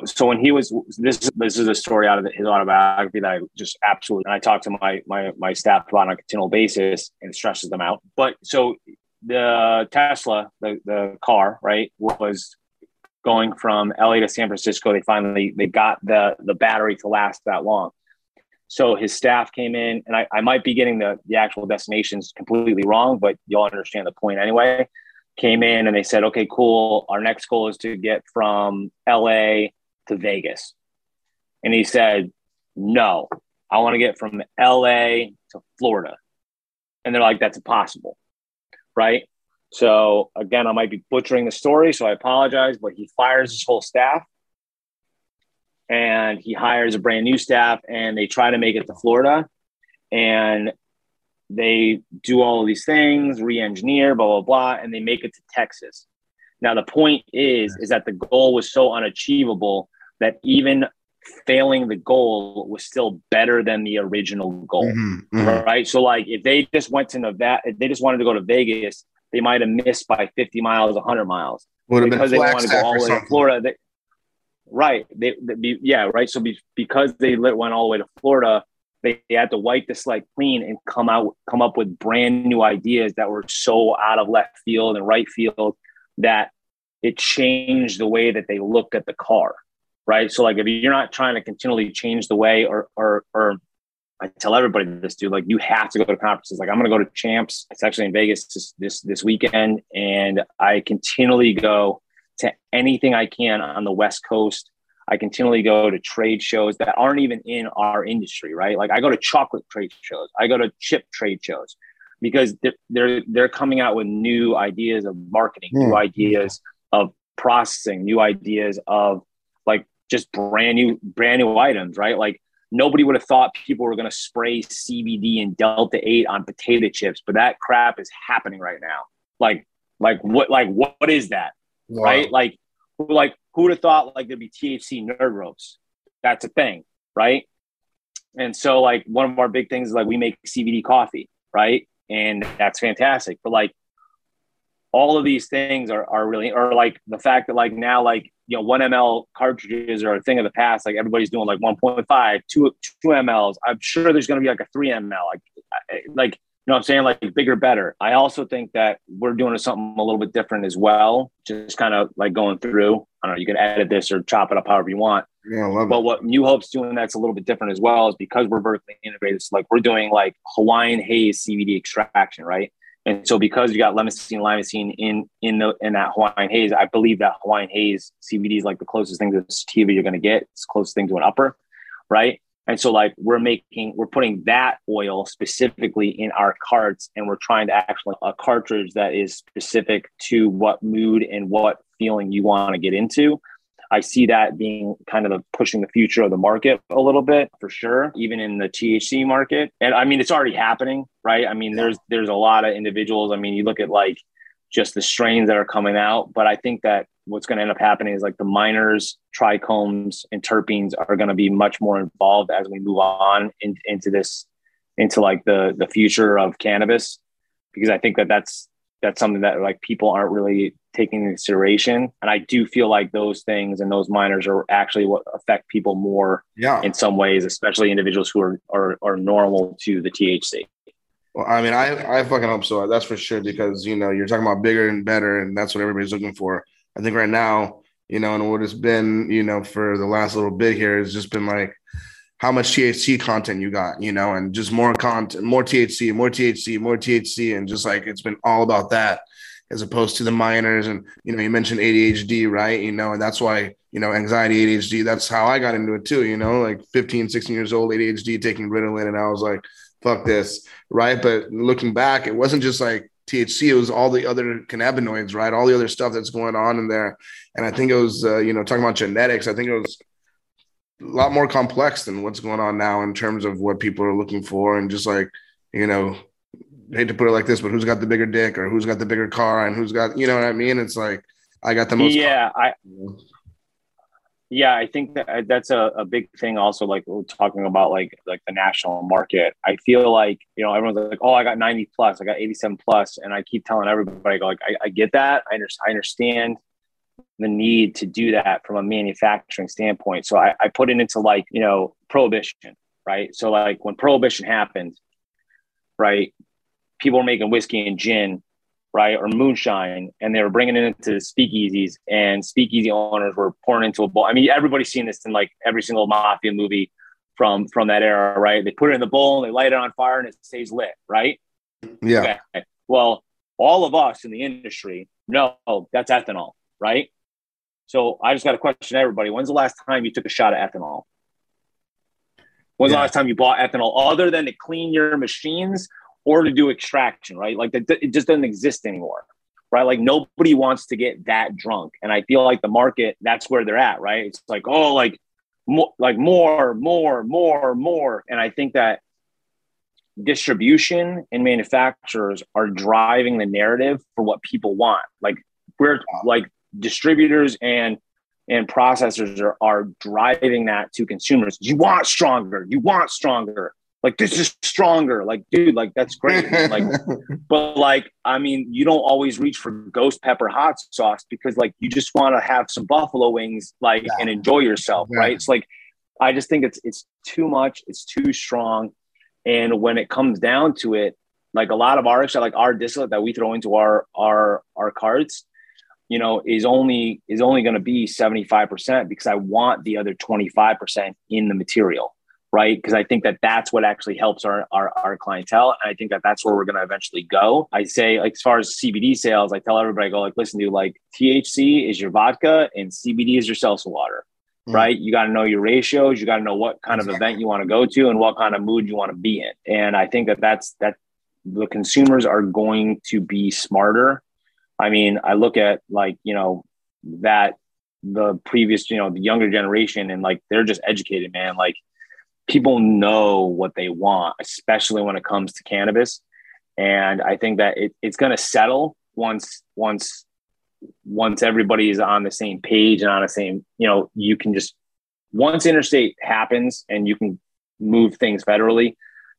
So when he was, this is a story out of his autobiography that I just absolutely, and I talk to my staff about on a continual basis and stresses them out. But so the Tesla, the car, right, was going from LA to San Francisco. They finally, they got the battery to last that long. So his staff came in, and I might be getting the actual destinations completely wrong, but you'll understand the point anyway. Came in and they said, okay, cool. Our next goal is to get from LA to Vegas. And he said, no, I want to get from LA to Florida. And they're like, that's impossible. Right. So again, I might be butchering the story, so I apologize, but he fires his whole staff and he hires a brand new staff and they try to make it to Florida. And they do all of these things, re-engineer, blah, blah, blah, and they make it to Texas. Now, the point is that the goal was so unachievable that even failing the goal was still better than the original goal, right? So, like, if they just went to Nevada, if they just wanted to go to Vegas, they might have missed by 50 miles, 100 miles. Would have been because they wanted to go all the way to Florida. Because they went all the way to Florida, they had to wipe the slate clean and come up with brand new ideas that were so out of left field and right field that it changed the way that they looked at the car, right? So, like, if you're not trying to continually change the way, or I tell everybody this, dude, like, you have to go to conferences. Like, I'm going to go to Champs. It's actually in Vegas this weekend, and I continually go to anything I can on the West Coast. I continually go to trade shows that aren't even in our industry, right? Like, I go to chocolate trade shows. I go to chip trade shows because they're coming out with new ideas of marketing, new ideas of processing, new ideas of, like, just brand new items, right? Like, nobody would have thought people were going to spray CBD and Delta-8 on potato chips, but that crap is happening right now. Like what is that? Wow. Right? Like, who would have thought, like, there'd be THC nerd ropes? That's a thing, right? And so, like, one of our big things is, like, we make CBD coffee, right? And that's fantastic. But, like, all of these things are really, or, like, the fact that, like, now, like, you know, 1 mL cartridges are a thing of the past. Like, everybody's doing, like, 1.5, 2 mLs. I'm sure there's going to be, like, a 3 ml. Like, you know what I'm saying? Like, bigger, better. I also think that we're doing something a little bit different as well. Just kind of, like, going through. I don't know, you can edit this or chop it up however you want. Yeah, I love it. But what New Hope's doing that's a little bit different as well is because we're vertically integrated. So, like, we're doing, like, Hawaiian haze CBD extraction, right? And so because you got lymocene, lymocene in that Hawaiian haze, I believe that Hawaiian haze CBD is, like, the closest thing to sativa you're going to get. It's the closest thing to an upper, right? And so, like, we're putting that oil specifically in our carts, and we're trying to actually a cartridge that is specific to what mood and what feeling you want to get into. I see that being kind of pushing the future of the market a little bit, for sure, even in the THC market. And I mean, it's already happening, right? I mean, there's a lot of individuals. I mean, you look at, like, just the strains that are coming out, but I think that what's going to end up happening is, like, the minors, trichomes, and terpenes are going to be much more involved as we move on into like the future of cannabis, because I think that that's something that, like, people aren't really taking into consideration. And I do feel like those things and those minors are actually what affect people more in some ways, especially individuals who are normal to the THC. Well, I mean, I fucking hope so. That's for sure, because, you know, you're talking about bigger and better, and that's what everybody's looking for. I think right now, you know, and what it's been, you know, for the last little bit here, has just been, like, how much THC content you got, you know, and just more content, more THC, more THC, more THC. And just, like, it's been all about that as opposed to the minors. And, you know, you mentioned ADHD, right? You know, and that's why, you know, anxiety, ADHD, that's how I got into it too, you know, like 15, 16 years old, ADHD, taking Ritalin. And I was like, fuck this, right? But looking back, it wasn't just like THC, it was all the other cannabinoids, right? All the other stuff that's going on in there. And I think it was, talking about genetics, I think it was a lot more complex than what's going on now in terms of what people are looking for. And just like, I hate to put it like this, but who's got the bigger dick or who's got the bigger car and who's got, you know what I mean? It's like, I got the most. I think that that's a big thing. Also, like we're talking about like the national market, I feel like, everyone's like, oh, I got 90 plus, I got 87 plus. And I keep telling everybody, I get that. I understand the need to do that from a manufacturing standpoint. So I put it into prohibition, right? So like when prohibition happened, right, people were making whiskey and gin, right, or moonshine, and they were bringing it into speakeasies, and speakeasy owners were pouring into a bowl. I mean, everybody's seen this in like every single mafia movie from that era, right? They put it in the bowl and they light it on fire and it stays lit, right? Yeah. Okay. Well, all of us in the industry know that's ethanol, right? So I just got to question everybody. When's the last time you took a shot of ethanol? When's the last time you bought ethanol other than to clean your machines or to do extraction, right? Like it just doesn't exist anymore, right? Like nobody wants to get that drunk. And I feel like the market, that's where they're at, right? It's like, oh, more. And I think that distribution and manufacturers are driving the narrative for what people want. Like we're like distributors and processors are driving that to consumers. You want stronger. Like, this is stronger. Like, dude, like, that's great. Like, but like, I mean, you don't always reach for ghost pepper hot sauce because like, you just want to have some buffalo wings, and enjoy yourself. Yeah. Right. It's like, I just think it's too much. It's too strong. And when it comes down to it, like a lot of our distillate that we throw into our carts, is only going to be 75% because I want the other 25% in the material. Right. Because I think that that's what actually helps our clientele. And I think that that's where we're going to eventually go. I say, like, as far as CBD sales, I tell everybody, I go like, listen, dude, like THC is your vodka and CBD is your seltzer water. Mm-hmm. Right. You got to know your ratios. You got to know what kind of event you want to go to and what kind of mood you want to be in. And I think that that's the consumers are going to be smarter. I mean, I look at that the previous, the younger generation and like, they're just educated, man. Like, people know what they want, especially when it comes to cannabis. And I think that it's going to settle once everybody is on the same page and on the same, you can just, once interstate happens and you can move things federally,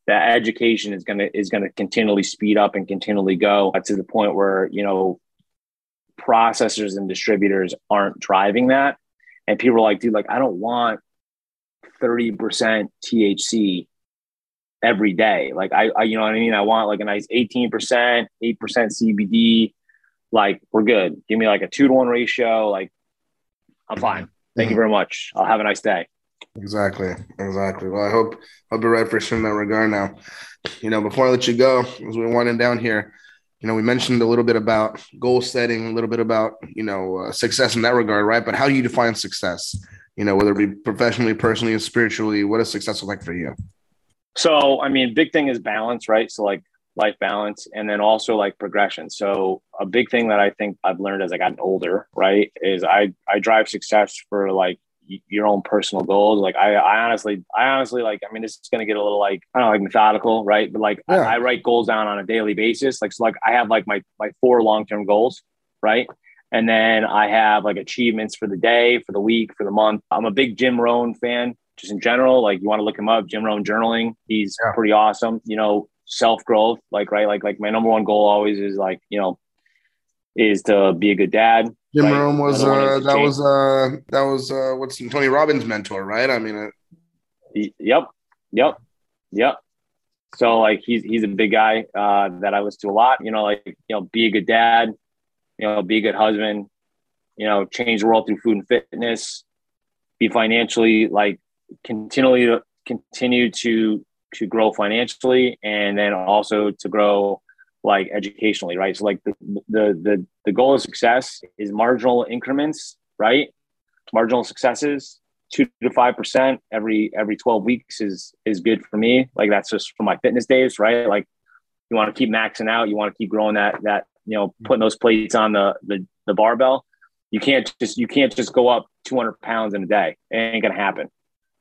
that education is going to continually speed up and continually go to the point where, processors and distributors aren't driving that. And people are like, dude, like, I don't want 30% THC every day. Like I, you know what I mean? I want like a nice 18%, 8% CBD. Like we're good. Give me like a 2-to-1 ratio. Like I'm fine. Thank you very much. I'll have a nice day. Exactly. Well, I hope you're right for sure in that regard. Now, before I let you go, as we're winding down here, we mentioned a little bit about goal setting, a little bit about, success in that regard. Right. But how do you define success? Whether it be professionally, personally, and spiritually, what is success like for you? So, I mean, big thing is balance, right? So like life balance and then also like progression. So a big thing that I think I've learned as I gotten older, right, is I drive success for like your own personal goals. Like I honestly like, I mean, this is going to get a little like, I don't know, like methodical, right? But like I write goals down on a daily basis. Like, so like I have like my 4 long-term goals, right? And then I have like achievements for the day, for the week, for the month. I'm a big Jim Rohn fan, just in general. Like you want to look him up, Jim Rohn journaling. He's pretty awesome. Self-growth, like, right. Like my number one goal always is like, is to be a good dad. Jim Rohn was, that was what's Tony Robbins' mentor, right? I mean, Yep. So like, he's a big guy that I listen to a lot, be a good dad. Be a good husband, change the world through food and fitness, be financially, like continue to grow financially. And then also to grow like educationally. Right. So like the goal of success is marginal increments, right? Marginal successes, 2 to 5% every 12 weeks is good for me. Like that's just for my fitness days, right? Like, You want to keep maxing out. You want to keep growing that, you know, putting those plates on the barbell. You can't just go up 200 pounds in a day. It ain't going to happen.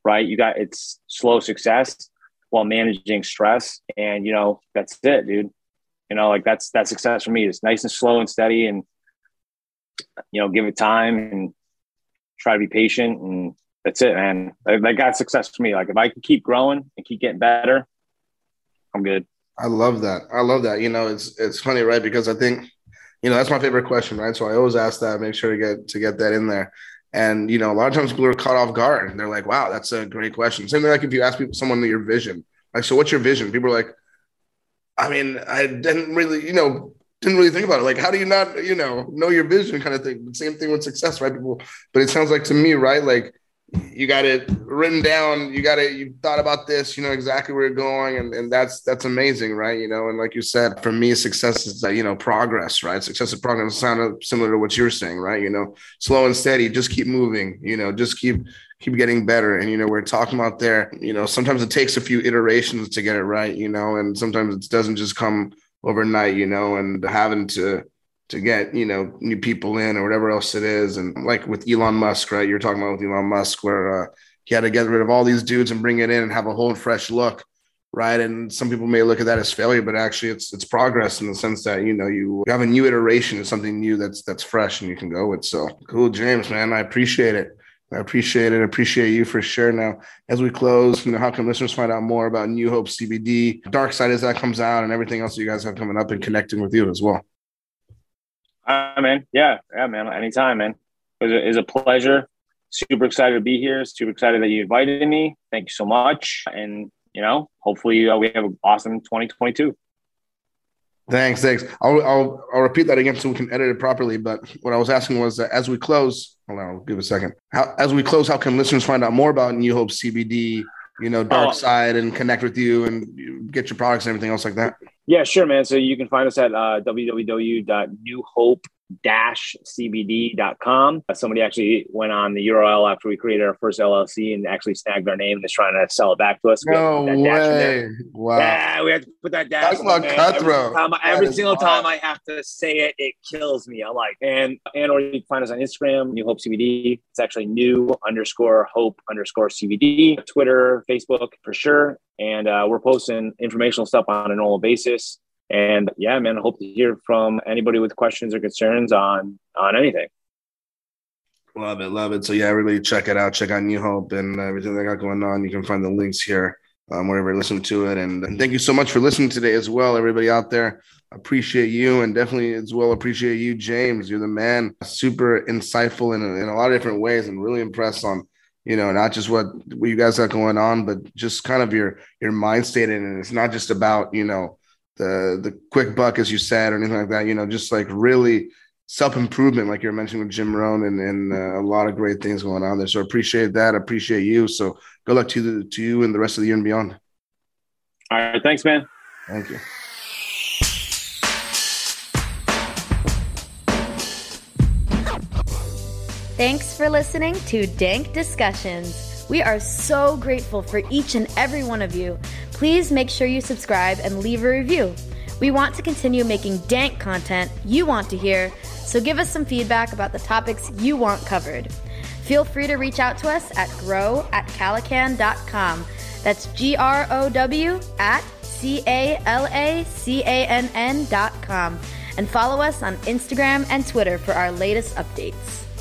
Right. It's slow success while managing stress. And, you know, that's it, dude. You know, like that's success for me. It's nice and slow and steady and, you know, give it time and try to be patient. And that's it, man. Like that's success for me. Like if I can keep growing and keep getting better, I'm good. I love that. You know, it's funny, right? Because I think, you know, that's my favorite question, right? So I always ask that, make sure to get that in there. And, you know, a lot of times people are caught off guard and they're like, wow, that's a great question. Same thing like if you ask people, someone your vision, like, so what's your vision? People are like, I mean, I didn't really think about it. Like, how do you not, you know your vision kind of thing? Same thing with success, right? People, but it sounds like to me, right? Like you got it written down, you thought about this, you know exactly where you're going. And that's amazing, right? You know, and like you said, for me, success is that, you know, progress, right? Success is progress sound similar to what you're saying, right? You know, slow and steady, just keep moving, you know, just keep getting better. And, you know, we're talking about there, you know, sometimes it takes a few iterations to get it right, you know, and sometimes it doesn't just come overnight, you know, and having to get, you know, new people in or whatever else it is. And like with Elon Musk, right? You're talking about with Elon Musk where he had to get rid of all these dudes and bring it in and have a whole fresh look, right? And some people may look at that as failure, but actually it's progress in the sense that, you know, you have a new iteration of something new that's fresh and you can go with. So cool, James, man. I appreciate it. I appreciate you for sure. Now, as we close, you know, how can listeners find out more about New Hope CBD, Darkside as that comes out and everything else that you guys have coming up and connecting with you as well? Man. Yeah, man. Anytime, man. It was a pleasure. Super excited to be here. Super excited that you invited me. Thank you so much. And, you know, hopefully we have an awesome 2022. Thanks. I'll repeat that again so we can edit it properly. But what I was asking was as we close, hold on, I'll give a second. How can listeners find out more about New Hope CBD, you know, Darkside and connect with you and get your products and everything else like that? Yeah, sure, man. So you can find us at www.newhope-cbd.com. Somebody actually went on the URL after we created our first LLC and actually snagged our name and is trying to sell it back to us. No way. Wow. Yeah, we had to put that dash. That's in there, man. Cutthroat. Every single time I have to say it, it kills me. I'm like, and or you can find us on Instagram, New Hope CBD. It's actually new_hope_CBD, Twitter, Facebook for sure. And we're posting informational stuff on a normal basis. And yeah, man, I hope to hear from anybody with questions or concerns on anything. Love it. So yeah, everybody check it out. Check out New Hope and everything they got going on. You can find the links here wherever you listen to it. And thank you so much for listening today as well, everybody out there. Appreciate you and definitely as well appreciate you, James. You're the man. Super insightful in a lot of different ways and really impressed on, you know, not just what you guys got going on, but just kind of your mind state. And it's not just about, you know, the quick buck, as you said, or anything like that, you know, just like really self-improvement, like you're mentioning with Jim Rohn and a lot of great things going on there. So appreciate that. Appreciate you. So good luck to you and the rest of the year and beyond. All right. Thanks, man. Thank you. Thanks for listening to Dank Discussions. We are so grateful for each and every one of you. Please make sure you subscribe and leave a review. We want to continue making dank content you want to hear, so give us some feedback about the topics you want covered. Feel free to reach out to us at grow@calacan.com. That's grow@calacann.com. And follow us on Instagram and Twitter for our latest updates.